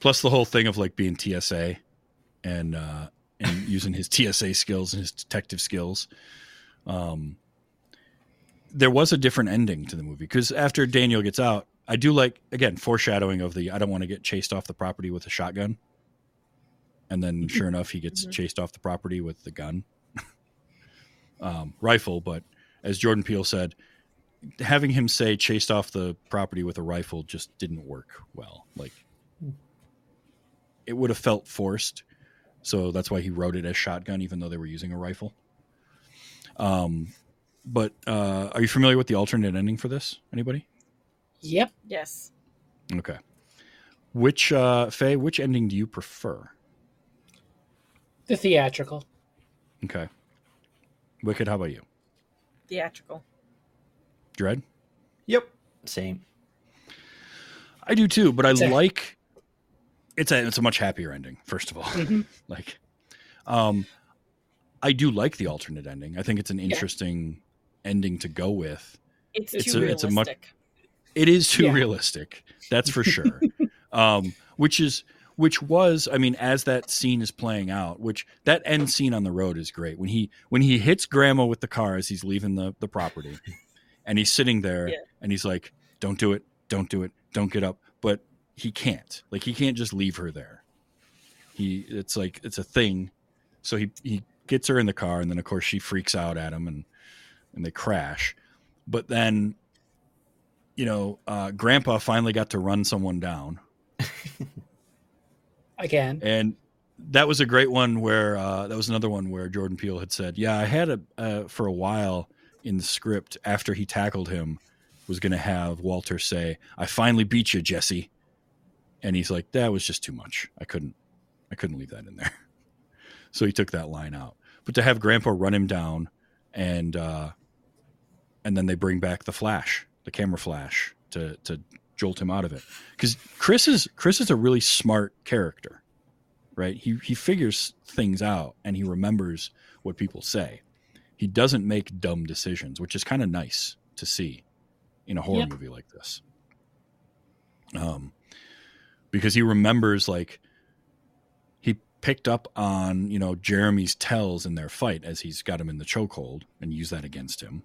Plus the whole thing of like being TSA and using his TSA skills and his detective skills. There was a different ending to the movie because after Daniel gets out, I do like, again, foreshadowing of I don't want to get chased off the property with a shotgun. And then sure enough, he gets chased off the property with the gun. Rifle. But as Jordan Peele said, having him say chased off the property with a rifle just didn't work well. Like it would have felt forced. So that's why he wrote it as shotgun, even though they were using a rifle. But are you familiar with the alternate ending for this? Anybody? Yep. Yes. Okay. Which, Faye, which ending do you prefer? The theatrical. Okay. Wicked, how about you? Theatrical. Dread? Yep. Same. I do too, but it's a much happier ending, first of all. Mm-hmm. I do like the alternate ending. I think it's an interesting ending to go with. It's too realistic. It is too realistic. That's for sure. As that scene is playing out, which that end scene on the road is great. When he hits grandma with the car as he's leaving the property and he's sitting there and he's like, don't do it. Don't get up. But he can't, just leave her there. It's a thing. So he gets her in the car. And then of course she freaks out at him and they crash. But then, Grandpa finally got to run someone down again, and that was a great one. Where that was another one where Jordan Peele had said, I had for a while in the script after he tackled him was going to have Walter say, "I finally beat you, Jesse," and he's like, "That was just too much. I couldn't leave that in there," so he took that line out. But to have Grandpa run him down, and then they bring back the flash. The camera flash to jolt him out of it. Because Chris is a really smart character, right? He figures things out and he remembers what people say. He doesn't make dumb decisions, which is kind of nice to see in a horror movie like this. Because he remembers, like, he picked up on, Jeremy's tells in their fight as he's got him in the chokehold and used that against him.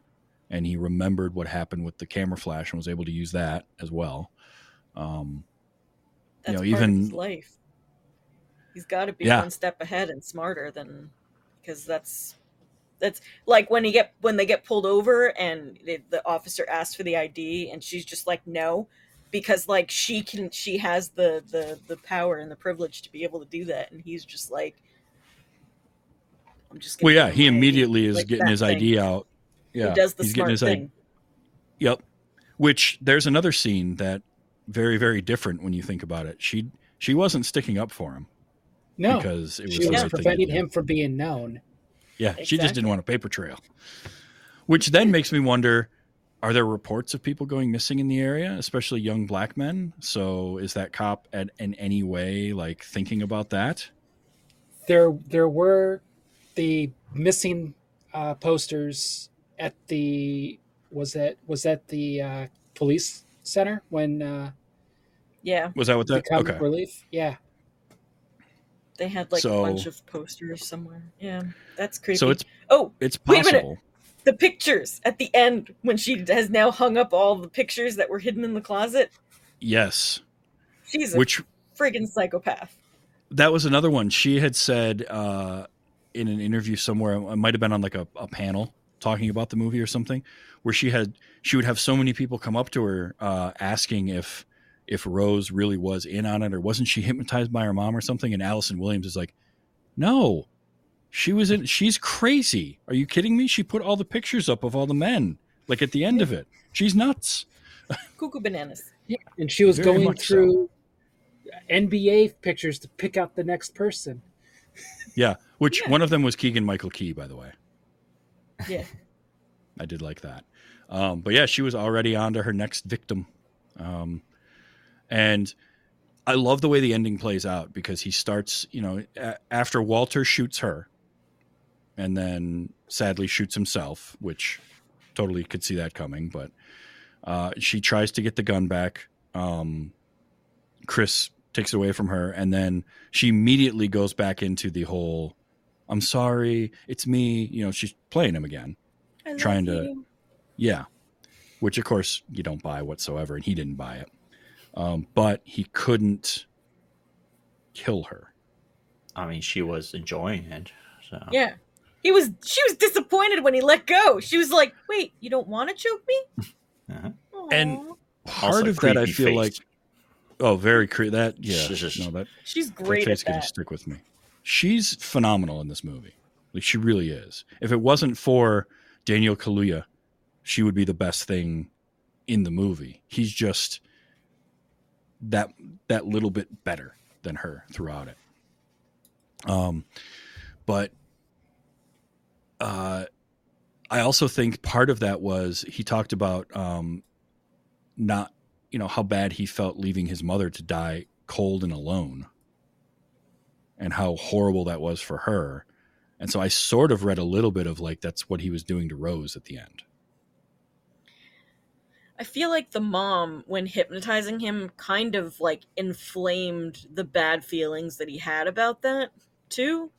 And he remembered what happened with the camera flash and was able to use that as well. That's part of his life. He's got to be one step ahead and smarter than, because that's like when they get pulled over and the officer asks for the ID and she's just like, no, because like she has the power and the privilege to be able to do that. And he's just like, I'm just going to. Well, he immediately is getting his ID out. Yeah, he does the smart thing. Yep. Which there's another scene that very, very different when you think about it. She wasn't sticking up for him. No, because it was she was preventing him from being known. Yeah, exactly. She just didn't want a paper trail. Which then makes me wonder, are there reports of people going missing in the area, especially young black men? So is that cop in any way like thinking about that? There were the missing posters at the was that the police center when yeah. Was that what that comic relief? Yeah. They had like a bunch of posters somewhere. Yeah. That's creepy. So it's possible. The pictures at the end when she has now hung up all the pictures that were hidden in the closet. Yes. She's a friggin' psychopath. That was another one. She had said in an interview somewhere, it might have been on like a panel talking about the movie or something, where she would have so many people come up to her asking if Rose really was in on it, or wasn't she hypnotized by her mom or something? And Allison Williams is like, no, she was in, she's crazy. Are you kidding me? She put all the pictures up of all the men, like at the end of it. She's nuts. Cuckoo bananas. Yeah. And she was going through NBA pictures to pick out the next person. Yeah. Which one of them was Keegan-Michael Key, by the way. Yeah. I did like that. But yeah, she was already on to her next victim. And I love the way the ending plays out, because he starts, you know, after Walter shoots her and then sadly shoots himself, which totally could see that coming. But she tries to get the gun back. Chris takes it away from her, and then she immediately goes back into the whole, I'm sorry, it's me. You know, she's playing him again, trying to. Yeah. Which, of course, you don't buy whatsoever. And he didn't buy it. But he couldn't kill her. I mean, she was enjoying it. So. Yeah. She was disappointed when he let go. She was like, wait, you don't want to choke me? Uh-huh. And part also of that, I feel like, very creepy. That, yeah. She's great at that. That face going to stick with me. She's phenomenal in this movie. Like, she really is. If it wasn't for Daniel Kaluuya, she would be the best thing in the movie. He's just... that little bit better than her throughout it. But I also think part of that was he talked about not, you know, how bad he felt leaving his mother to die cold and alone and how horrible that was for her. And so I sort of read a little bit of like, that's what he was doing to Rose at the end. I feel like the mom, when hypnotizing him, kind of like inflamed the bad feelings that he had about that too.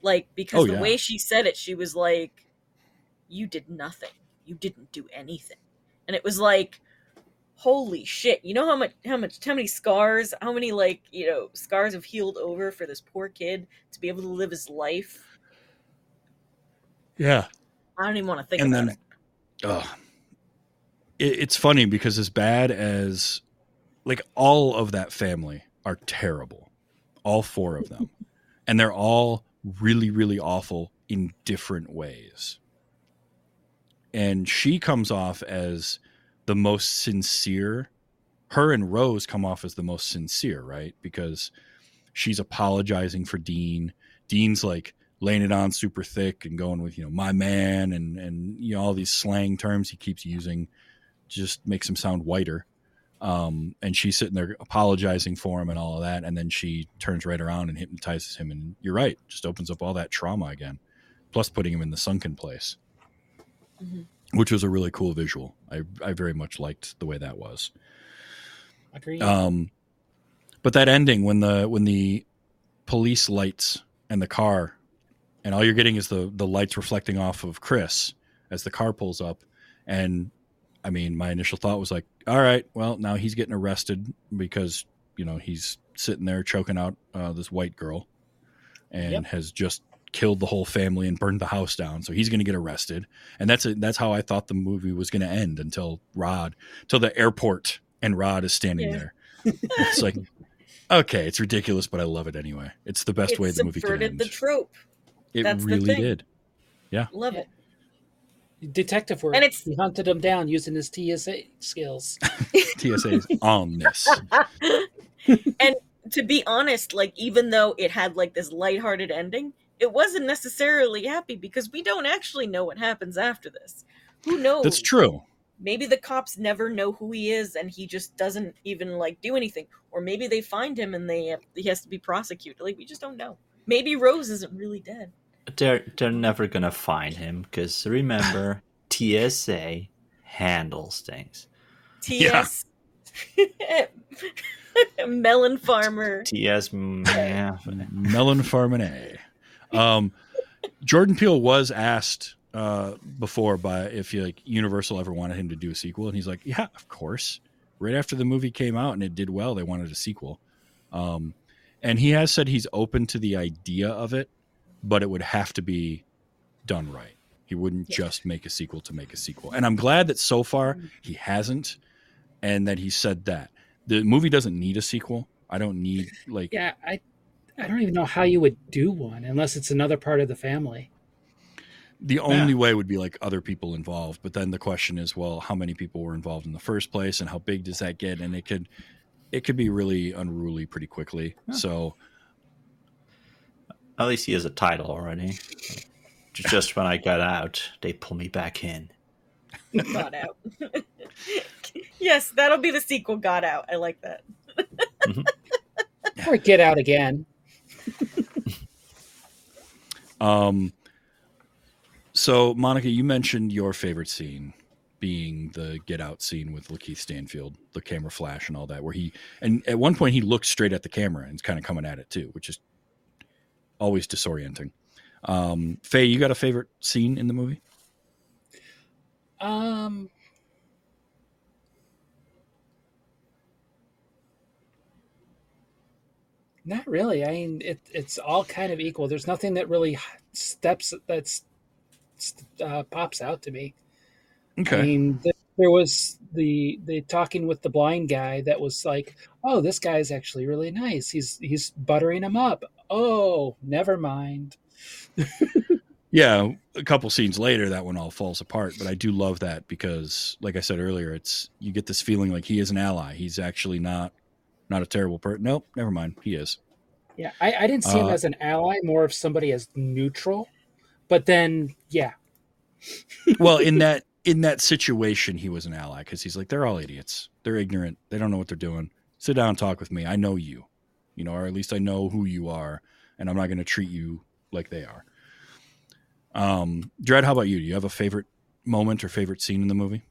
Like, because the way she said it, she was like, you did nothing. You didn't do anything. And it was like, holy shit. You know how many scars, how many like, you know, scars have healed over for this poor kid to be able to live his life. Yeah. I don't even want to think about it. It's funny because as bad as like all of that family are terrible, all four of them, and they're all really, really awful in different ways. And she comes off as the most sincere. Her and Rose come off as the most sincere, right? Because she's apologizing for Dean. Dean's like laying it on super thick and going with, you know, my man and you know, all these slang terms he keeps using. Just makes him sound whiter. And she's sitting there apologizing for him and all of that. And then she turns right around and hypnotizes him. And you're right. Just opens up all that trauma again. Plus putting him in the sunken place, which was a really cool visual. I very much liked the way that was. Agreed. But that ending when the police lights and the car and all you're getting is the lights reflecting off of Chris as the car pulls up, and I mean, my initial thought was like, all right, well, now he's getting arrested because, you know, he's sitting there choking out this white girl and has just killed the whole family and burned the house down. So he's going to get arrested. And that's how I thought the movie was going to end until the airport and Rod is standing there. It's like, okay, it's ridiculous, but I love it anyway. It's the best way the movie can end. It subverted the trope. It really did. Yeah. Love it. detective work. And he hunted him down using his TSA skills. TSA is ominous. And to be honest, like, even though it had like this lighthearted ending, it wasn't necessarily happy because we don't actually know what happens after this. Who knows? That's true. Maybe the cops never know who he is and he just doesn't even like do anything. Or maybe they find him and he has to be prosecuted. Like, we just don't know. Maybe Rose isn't really dead. They're never going to find him because remember, TSA handles things. TS. Yeah. Melon Farmer. TS. Yeah. Melon Farmer. Jordan Peele was asked before by if like Universal ever wanted him to do a sequel, and he's like, yeah, of course. Right after the movie came out and it did well, they wanted a sequel. And he has said he's open to the idea of it, but it would have to be done right. He wouldn't just make a sequel to make a sequel. And I'm glad that so far he hasn't, and that he said that. The movie doesn't need a sequel. I don't need like... Yeah, I don't even know how you would do one unless it's another part of the family. The only way would be like other people involved. But then the question is, well, how many people were involved in the first place and how big does that get? And it could be really unruly pretty quickly. Yeah. So... At least he has a title already. Just when I got out, they pull me back in. Got out. Yes, that'll be the sequel, Got Out. I like that. Mm-hmm. Or Get Out Again. So, Monica, you mentioned your favorite scene being the Get Out scene with LaKeith Stanfield, the camera flash and all that, where and at one point he looks straight at the camera and is kind of coming at it too, which is always disorienting. Faye, you got a favorite scene in the movie? Not really. I mean, it's all kind of equal. There's nothing that really pops out to me. Okay. I mean, there was the talking with the blind guy that was like, oh, this guy's actually really nice. He's buttering him up. Oh, never mind. Yeah, a couple scenes later, that one all falls apart. But I do love that because, like I said earlier, you get this feeling like he is an ally. He's actually not a terrible person. Nope, never mind. He is. Yeah, I didn't see him as an ally, more of somebody as neutral. But then, yeah. Well, in that situation, he was an ally because he's like, they're all idiots. They're ignorant. They don't know what they're doing. Sit down and talk with me. I know you. You know, or at least I know who you are, and I'm not going to treat you like they are. Dread, how about you? Do you have a favorite moment or favorite scene in the movie?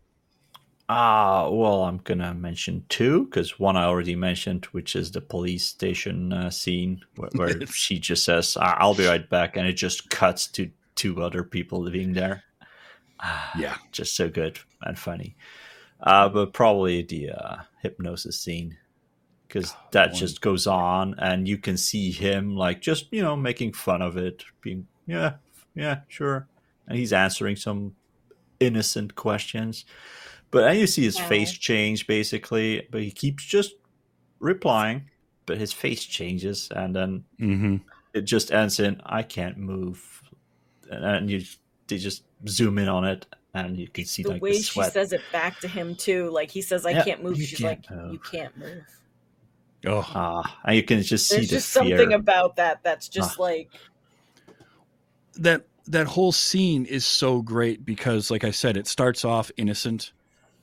Well, I'm going to mention two, because one I already mentioned, which is the police station scene where she just says, I'll be right back, and it just cuts to two other people living there. Yeah. Just so good and funny. But probably the hypnosis scene. Because that just goes on and you can see him like just, you know, making fun of it, being, yeah, sure. And he's answering some innocent questions. But then you see his face change basically, but he keeps just replying, but his face changes and then it just ends in, I can't move. And they just zoom in on it. And you can see the like way the sweat. She says it back to him too. Like he says, I can't move. She's like, you can't move. Oh, and you can just see the fear. There's something about that's just like... That whole scene is so great because, like I said, it starts off innocent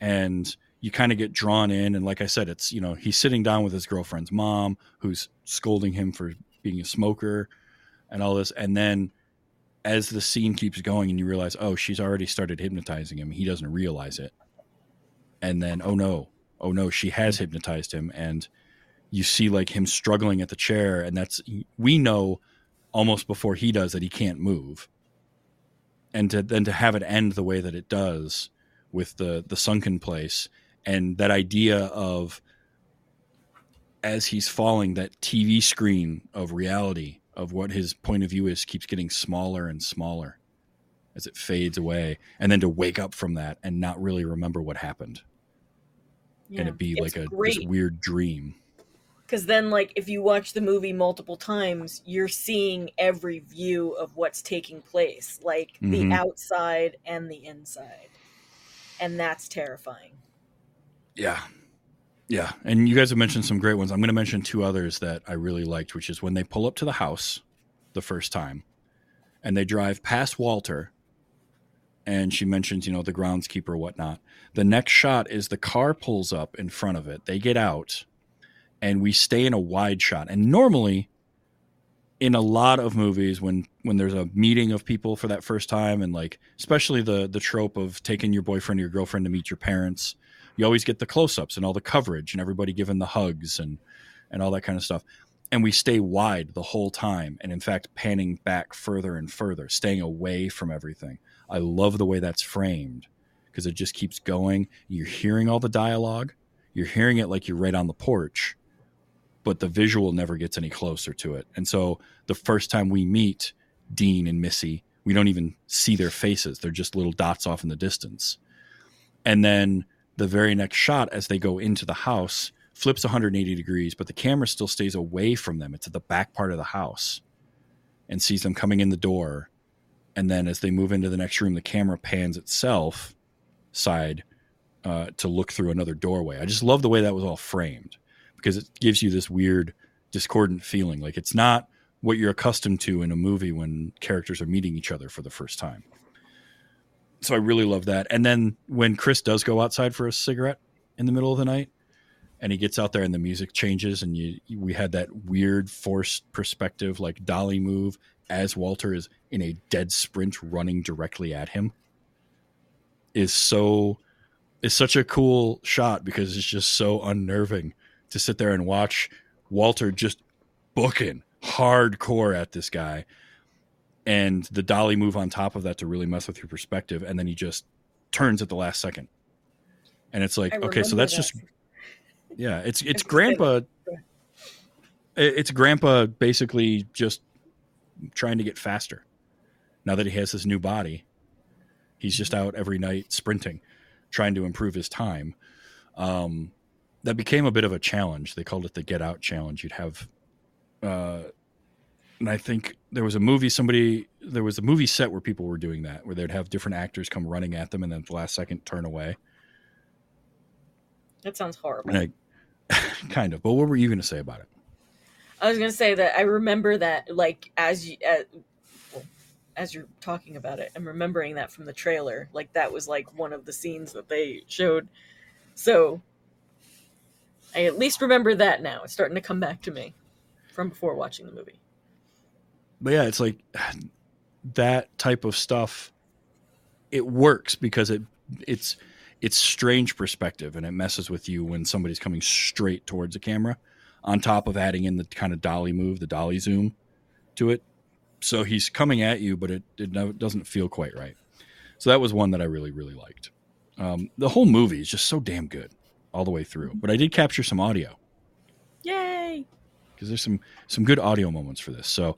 and you kind of get drawn in. And like I said, it's, you know, he's sitting down with his girlfriend's mom who's scolding him for being a smoker and all this. And then as the scene keeps going and you realize, oh, she's already started hypnotizing him. He doesn't realize it. And then, oh no, she has hypnotized him and... You see like him struggling at the chair and we know almost before he does that he can't move. And then to have it end the way that it does with the sunken place and that idea of as he's falling, that TV screen of reality of what his point of view is keeps getting smaller and smaller as it fades away. And then to wake up from that and not really remember what happened. Yeah, and it be like a this weird dream. Because then, like, if you watch the movie multiple times, you're seeing every view of what's taking place, like the outside and the inside. And that's terrifying. Yeah. Yeah. And you guys have mentioned some great ones. I'm going to mention two others that I really liked, which is when they pull up to the house the first time and they drive past Walter. And she mentions, you know, the groundskeeper, whatnot. The next shot is the car pulls up in front of it. They get out. And we stay in a wide shot. And normally, in a lot of movies, when there's a meeting of people for that first time, and like especially the trope of taking your boyfriend or your girlfriend to meet your parents, you always get the close-ups and all the coverage and everybody giving the hugs and all that kind of stuff. And we stay wide the whole time. And in fact, panning back further and further, staying away from everything. I love the way that's framed because it just keeps going. You're hearing all the dialogue. You're hearing it like you're right on the porch. But the visual never gets any closer to it. And so the first time we meet Dean and Missy, we don't even see their faces. They're just little dots off in the distance. And then the very next shot as they go into the house flips 180 degrees, but the camera still stays away from them. It's at the back part of the house and sees them coming in the door. And then as they move into the next room, the camera pans itself side to look through another doorway. I just love the way that was all framed, because it gives you this weird discordant feeling. Like it's not what you're accustomed to in a movie when characters are meeting each other for the first time. So I really love that. And then when Chris does go outside for a cigarette in the middle of the night and he gets out there and the music changes and we had that weird forced perspective, like dolly move as Walter is in a dead sprint running directly at him is such a cool shot because it's just so unnerving to sit there and watch Walter just booking hardcore at this guy, and the dolly move on top of that to really mess with your perspective. And then he just turns at the last second. And it's like, okay, so that's just, yeah, it's grandpa. It's grandpa basically just trying to get faster. Now that he has this new body, he's just out every night sprinting, trying to improve his time. That became a bit of a challenge. They called it the Get Out challenge. You'd have, and I think there was a movie, there was a movie set where people were doing that, where they'd have different actors come running at them and then at the last second turn away. That sounds horrible. Kind of, but what were you going to say about it? I was going to say that I remember that, like, as you're talking about it, I'm remembering that from the trailer, like that was like one of the scenes that they showed. So I at least remember that now. It's starting to come back to me from before watching the movie. But yeah, it's like that type of stuff. It works because it's strange perspective and it messes with you when somebody's coming straight towards the camera on top of adding in the kind of dolly move, the dolly zoom to it. So he's coming at you, but it doesn't feel quite right. So that was one that I really, really liked. The whole movie is just so damn good all the way through, but I did capture some audio. Yay! Because there's some good audio moments for this. So,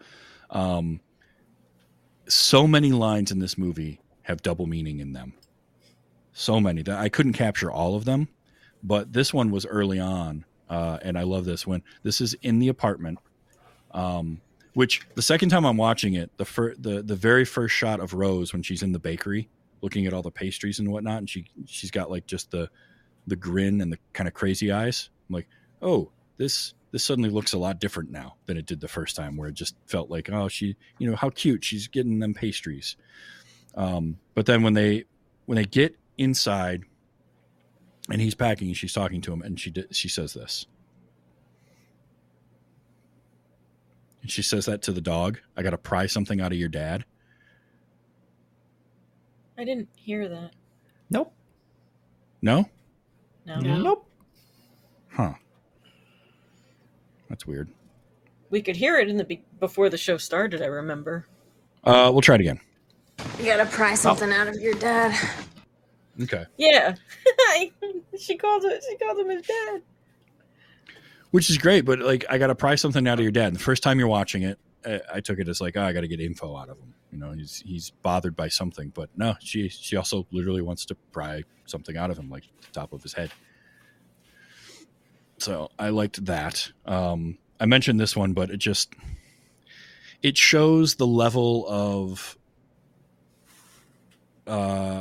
so many lines in this movie have double meaning in them. So many that I couldn't capture all of them, but this one was early on. And I love this one. This is in the apartment, which the second time I'm watching it, the very first shot of Rose when she's in the bakery looking at all the pastries and whatnot. And she's got like just the grin and the kind of crazy eyes. I'm like, oh, this suddenly looks a lot different now than it did the first time, where it just felt like, oh, she, you know, how cute, she's getting them pastries. But then when they get inside and he's packing and she's talking to him, and she says this. And she says that to the dog. I got to pry something out of your dad. I didn't hear that. Nope. No? No. Nope. Huh. That's weird. We could hear it in the before the show started, I remember. We'll try it again. You gotta pry something out of your dad. Okay. Yeah. She calls him his dad. Which is great, but like, I gotta pry something out of your dad. And the first time you're watching it, I took it as like, oh, I gotta get info out of him. You know, he's bothered by something, but no, she also literally wants to pry something out of him, like the top of his head. So I liked that. I mentioned this one, but it shows the level of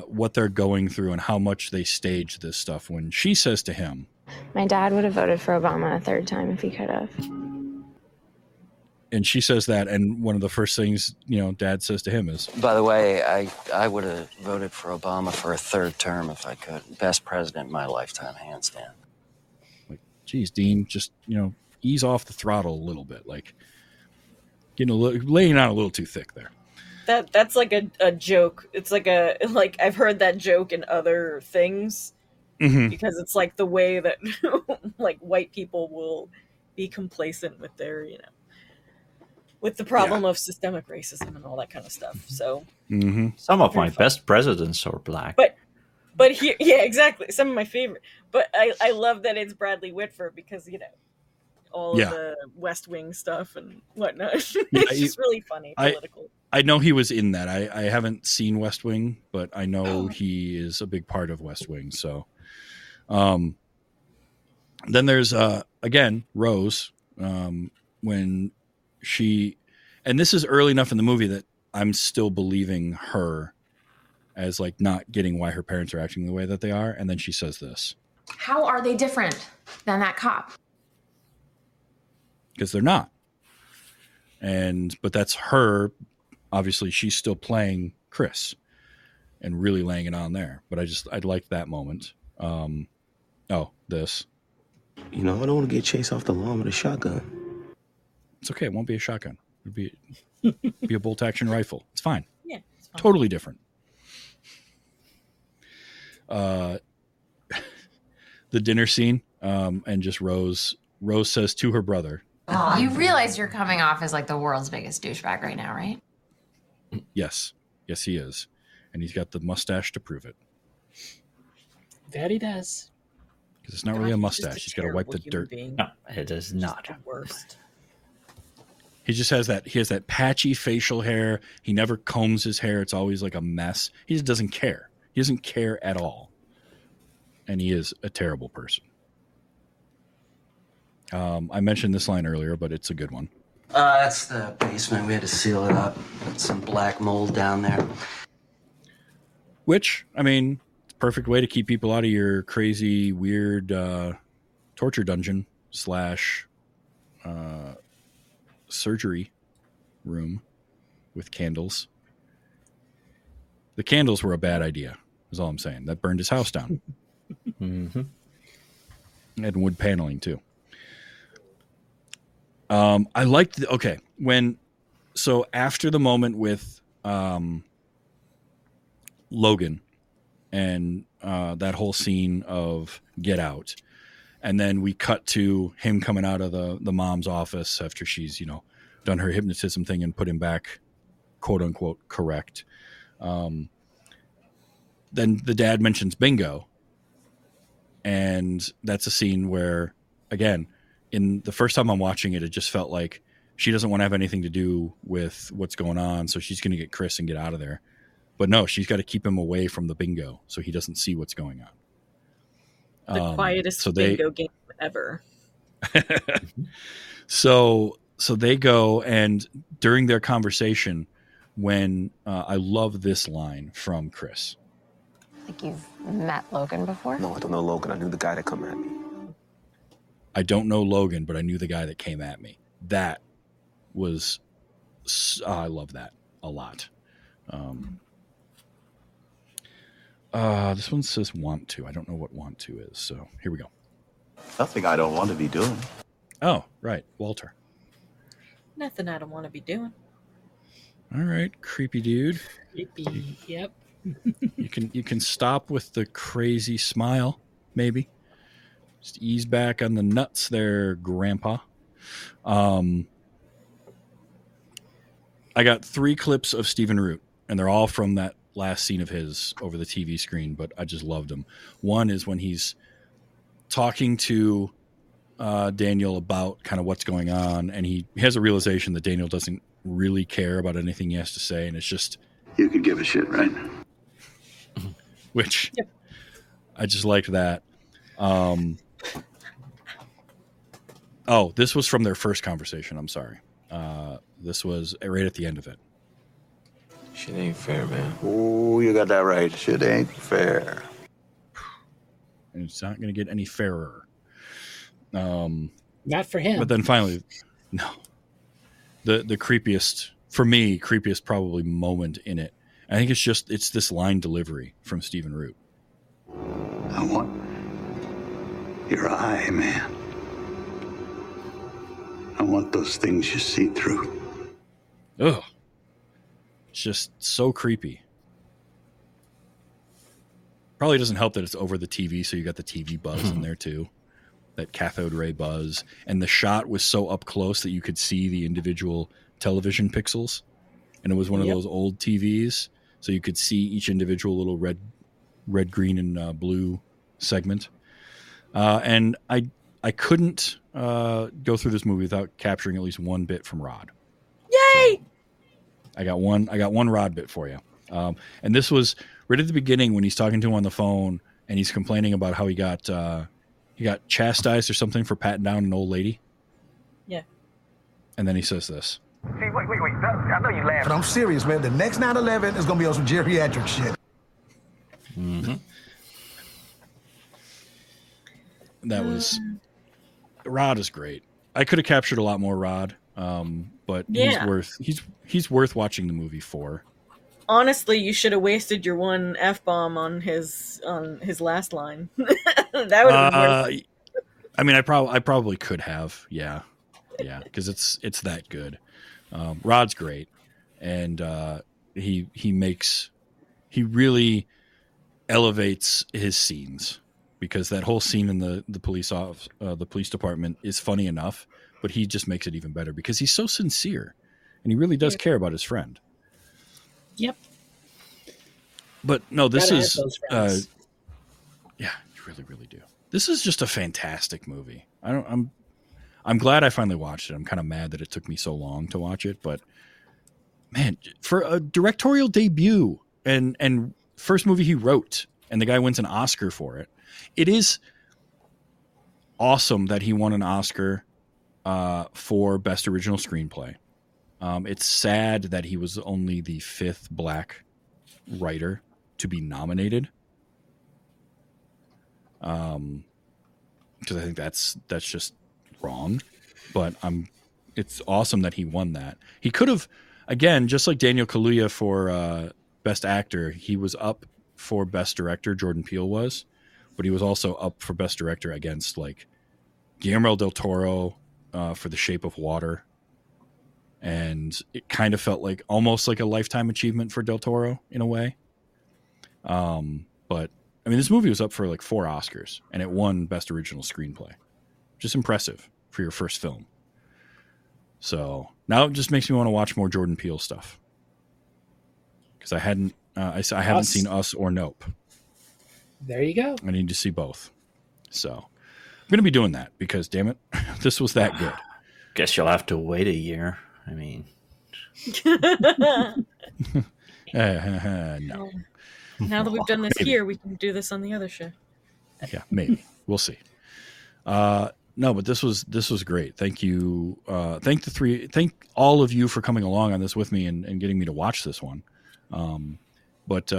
what they're going through and how much they stage this stuff. When she says to him, "My dad would have voted for Obama a third time if he could have." And she says that, and one of the first things, Dad says to him is, "By the way, I would have voted for Obama for a third term if I could. Best president in my lifetime, hands down." Like, geez, Dean, just, ease off the throttle a little bit. Like, laying on a little too thick there. That's like a joke. It's like I've heard that joke in other things, mm-hmm. because it's like the way that like white people will be complacent with their, with the problem of systemic racism and all that kind of stuff. So mm-hmm. some of my best presidents are black, but here, yeah, exactly. Some of my favorite, but I love that it's Bradley Whitford because, all of the West Wing stuff and whatnot. It's just really funny. Political. I know he was in that. I haven't seen West Wing, but I know he is a big part of West Wing. So then there's, again, Rose, when she, and this is early enough in the movie that I'm still believing her as like not getting why her parents are acting the way that they are. And then she says this. How are they different than that cop? Because they're not. But that's her. Obviously, she's still playing Chris and really laying it on there. But I liked that moment. This. I don't want to get chased off the lawn with a shotgun. It's okay. It won't be a shotgun. It'll be a bolt action rifle. It's fine. Yeah, it's fine. Totally different. The dinner scene, and just Rose says to her brother, "Oh, you realize you're coming off as like the world's biggest douchebag right now, right?" Yes, he is, and he's got the mustache to prove it. That he does. Because it's not really a mustache. He's got to wipe the dirt. No, it is not. The worst. He just has that. He has that patchy facial hair. He never combs his hair. It's always like a mess. He just doesn't care. He doesn't care at all. And he is a terrible person. I mentioned this line earlier, but it's a good one. That's the basement. We had to seal it up. Some black mold down there. Which, it's a perfect way to keep people out of your crazy, weird torture dungeon / surgery room with candles. The candles were a bad idea, is all I'm saying. That burned his house down. Mm-hmm. And wood paneling too. I liked after the moment with Logan and that whole scene of Get Out. And then we cut to him coming out of the mom's office after she's, done her hypnotism thing and put him back, quote unquote, correct. Then the dad mentions bingo. And that's a scene where, again, in the first time I'm watching it, it just felt like she doesn't want to have anything to do with what's going on. So she's going to get Chris and get out of there. But no, she's got to keep him away from the bingo so he doesn't see what's going on. The quietest bingo game ever. So they go, and during their conversation, when I love this line from Chris. Like, you've met Logan before? No, I don't know Logan. I knew the guy that came at me. I don't know Logan, but I knew the guy that came at me. That was, I love that a lot. This one says want to. I don't know what want to is, so here we go. Nothing I don't want to be doing. Oh, right. Walter. Nothing I don't want to be doing. All right, creepy dude. Creepy, yep. You can stop with the crazy smile, maybe. Just ease back on the nuts there, Grandpa. I got 3 clips of Stephen Root, and they're all from that last scene of his over the TV screen, but I just loved him. One is when he's talking to Daniel about kind of what's going on, and he has a realization that Daniel doesn't really care about anything he has to say, and it's just... You could give a shit, right? Which, I just liked that. Oh, this was from their first conversation. I'm sorry. This was right at the end of it. Shit ain't fair, man. Ooh, you got that right. Shit ain't fair. And it's not going to get any fairer. Not for him. But then finally, no. The creepiest, for me, creepiest probably moment in it. I think it's just, it's this line delivery from Stephen Root. I want your eye, man. I want those things you see through. Ugh. It's just so creepy. Probably doesn't help that it's over the TV, so you got the TV buzz in there too. That cathode ray buzz. And the shot was so up close that you could see the individual television pixels. And it was one of those old TVs, so you could see each individual little red, green, and blue segment. And I couldn't go through this movie without capturing at least one bit from Rod. Yay! So I got one Rod bit for you. And this was right at the beginning when he's talking to him on the phone and he's complaining about how he got chastised or something for patting down an old lady. Yeah. And then he says this. Hey, wait. I know you laughing. But I'm serious, man. The next 9/11 is going to be on some geriatric shit. Mm-hmm. That was... Rod is great. I could have captured a lot more Rod, but he's worth watching the movie for. Honestly, you should have wasted your one F-bomb on his last line. That would have been worth it. I mean, I probably could have, yeah, because it's that good. Rod's great, and he really elevates his scenes. Because that whole scene in the police department is funny enough, but he just makes it even better because he's so sincere, and he really does care about his friend. Yep. But no, this is you really, really do. This is just a fantastic movie. I'm glad I finally watched it. I'm kind of mad that it took me so long to watch it, but man, for a directorial debut and first movie he wrote, and the guy wins an Oscar for it. It is awesome that he won an Oscar for Best Original Screenplay. It's sad that he was only the fifth black writer to be nominated. Because I think that's just wrong. But it's awesome that he won that. He could have, again, just like Daniel Kaluuya for Best Actor, he was up for Best Director, Jordan Peele was. But he was also up for Best Director against like Guillermo del Toro for The Shape of Water. And it kind of felt like almost like a lifetime achievement for del Toro in a way. But I mean, this movie was up for like 4 Oscars and it won Best Original Screenplay. Just impressive for your first film. So now it just makes me want to watch more Jordan Peele stuff. Because I haven't seen Us or Nope. There you go. I need to see both. So I'm going to be doing that because, damn it, this was that good. Guess you'll have to wait a year. I mean. No. Now that we've done this here, we can do this on the other show. Yeah, maybe. We'll see. No, but this was great. Thank you. Thank all of you for coming along on this with me and getting me to watch this one. But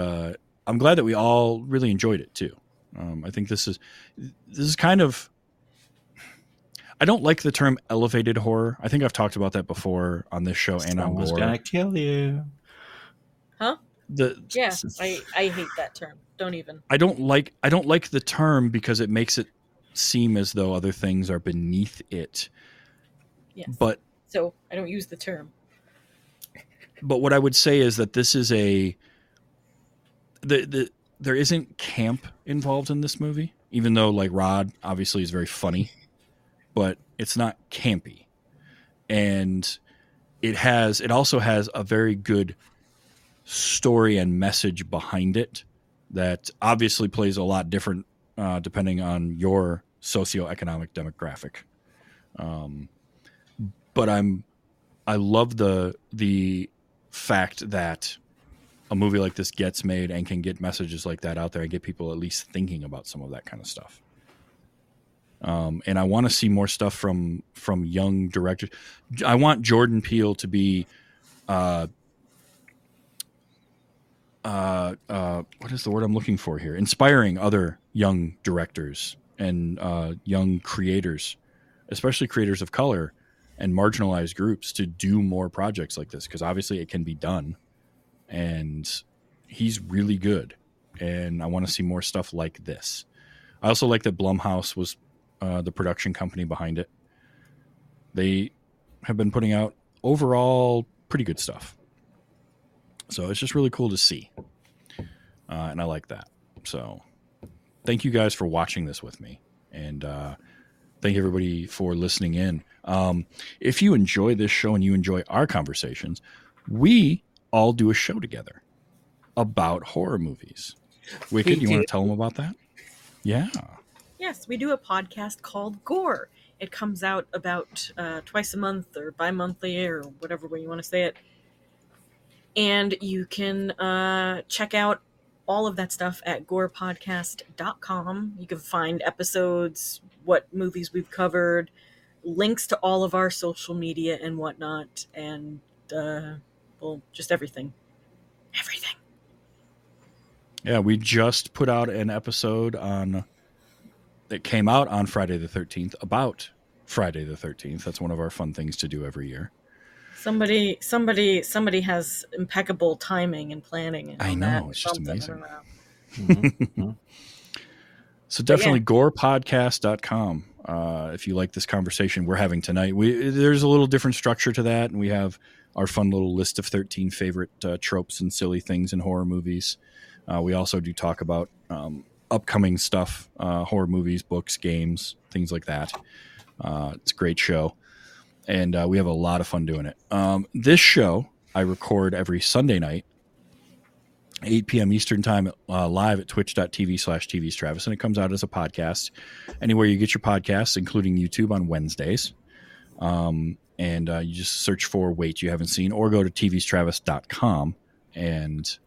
I'm glad that we all really enjoyed it too. I think this is kind of, I don't like the term elevated horror. I think I've talked about that before on this show. And I'm going to kill you. Huh? I hate that term. Don't even, I don't like the term because it makes it seem as though other things are beneath it. Yes. But so I don't use the term, but what I would say is that this is there isn't camp involved in this movie, even though like Rod obviously is very funny, but it's not campy, and it also has a very good story and message behind it that obviously plays a lot different depending on your socioeconomic demographic. But I love the fact that a movie like this gets made and can get messages like that out there and get people at least thinking about some of that kind of stuff. And I want to see more stuff from young directors. I want Jordan Peele to be what is the word I'm looking for here? Inspiring other young directors and young creators, especially creators of color and marginalized groups, to do more projects like this, because obviously it can be done. And he's really good. And I want to see more stuff like this. I also like that Blumhouse was the production company behind it. They have been putting out overall pretty good stuff. So it's just really cool to see. And I like that. So thank you guys for watching this with me. And thank you everybody for listening in. If you enjoy this show and you enjoy our conversations, we all do a show together about horror movies. Wicked, you want to tell them about that? Yeah. Yes, we do a podcast called Gore. It comes out about twice a month or bi-monthly or whatever way you want to say it. And you can check out all of that stuff at gorepodcast.com. You can find episodes, what movies we've covered, links to all of our social media and whatnot, and just everything. Everything. Yeah, we just put out an episode that came out on Friday the 13th about Friday the 13th. That's one of our fun things to do every year. Somebody has impeccable timing and planning. And I know, it's just amazing. Mm-hmm. So definitely gorepodcast.com. If you like this conversation we're having tonight, there's a little different structure to that. And we have our fun little list of 13 favorite tropes and silly things in horror movies. We also do talk about upcoming stuff, horror movies, books, games, things like that. It's a great show, and we have a lot of fun doing it. This show I record every Sunday night, 8 p.m. Eastern time, live at twitch.tv/tvstravis, and it comes out as a podcast anywhere you get your podcasts, including YouTube on Wednesdays. And you just search for Wait You Haven't Seen, or go to tvstravis.com, and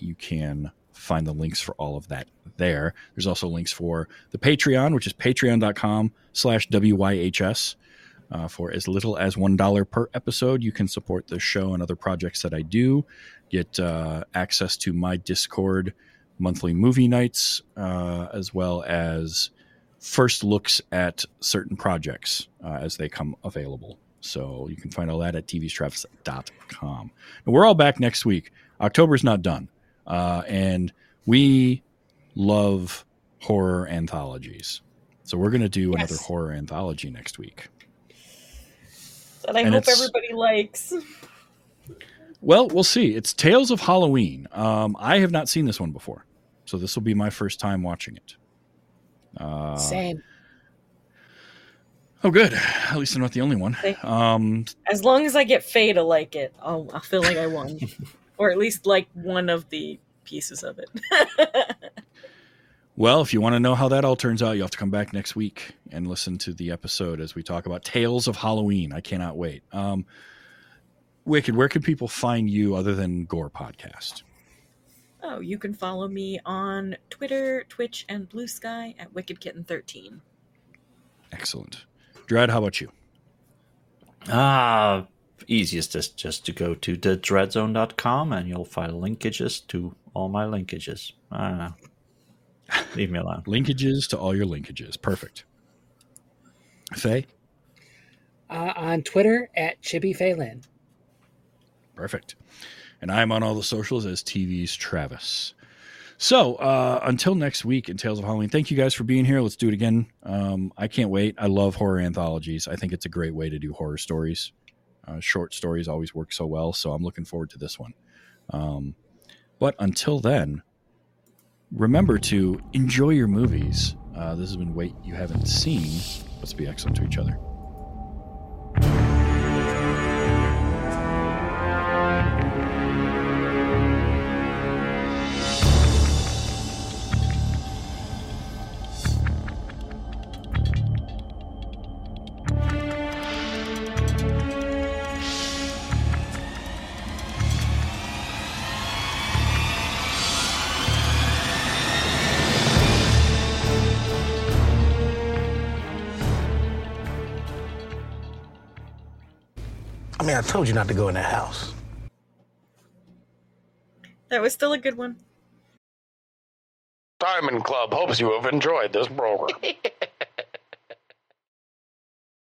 you can find the links for all of that there. There's also links for the Patreon, which is patreon.com/wyhs. For as little as $1 per episode, you can support the show and other projects that I do. Get access to my Discord monthly movie nights, as well as first looks at certain projects as they come available. So you can find all that at tvstravis.com. And we're all back next week. October's not done. And we love horror anthologies. So we're going to do another horror anthology next week. And I hope everybody likes. Well, we'll see. It's Tales of Halloween. I have not seen this one before. So this will be my first time watching it. Same. Oh, good. At least I'm not the only one. As long as I get Fae to like it, I'll feel like I won. Or at least like one of the pieces of it. Well, if you want to know how that all turns out, you'll have to come back next week and listen to the episode as we talk about Tales of Halloween. I cannot wait. Wicked, where can people find you other than Gore Podcast? Oh, you can follow me on Twitter, Twitch, and Blue Sky at WickedKitten13. Excellent. Dread, how about you? Easiest is just to go to the dreadzone.com, and you'll find linkages to all my linkages. I don't know. Leave me alone. Linkages to all your linkages. Perfect. Faye? On Twitter at ChibiFayLin. Perfect. And I'm on all the socials as TV's Travis. So until next week in Tales of Halloween, thank you guys for being here. Let's do it again. I can't wait. I love horror anthologies. I think it's a great way to do horror stories. Short stories always work so well. So I'm looking forward to this one. But until then, remember to enjoy your movies. This has been Wait You Haven't Seen. Let's be excellent to each other. I mean, I told you not to go in that house. That was still a good one. Diamond Club hopes you have enjoyed this program.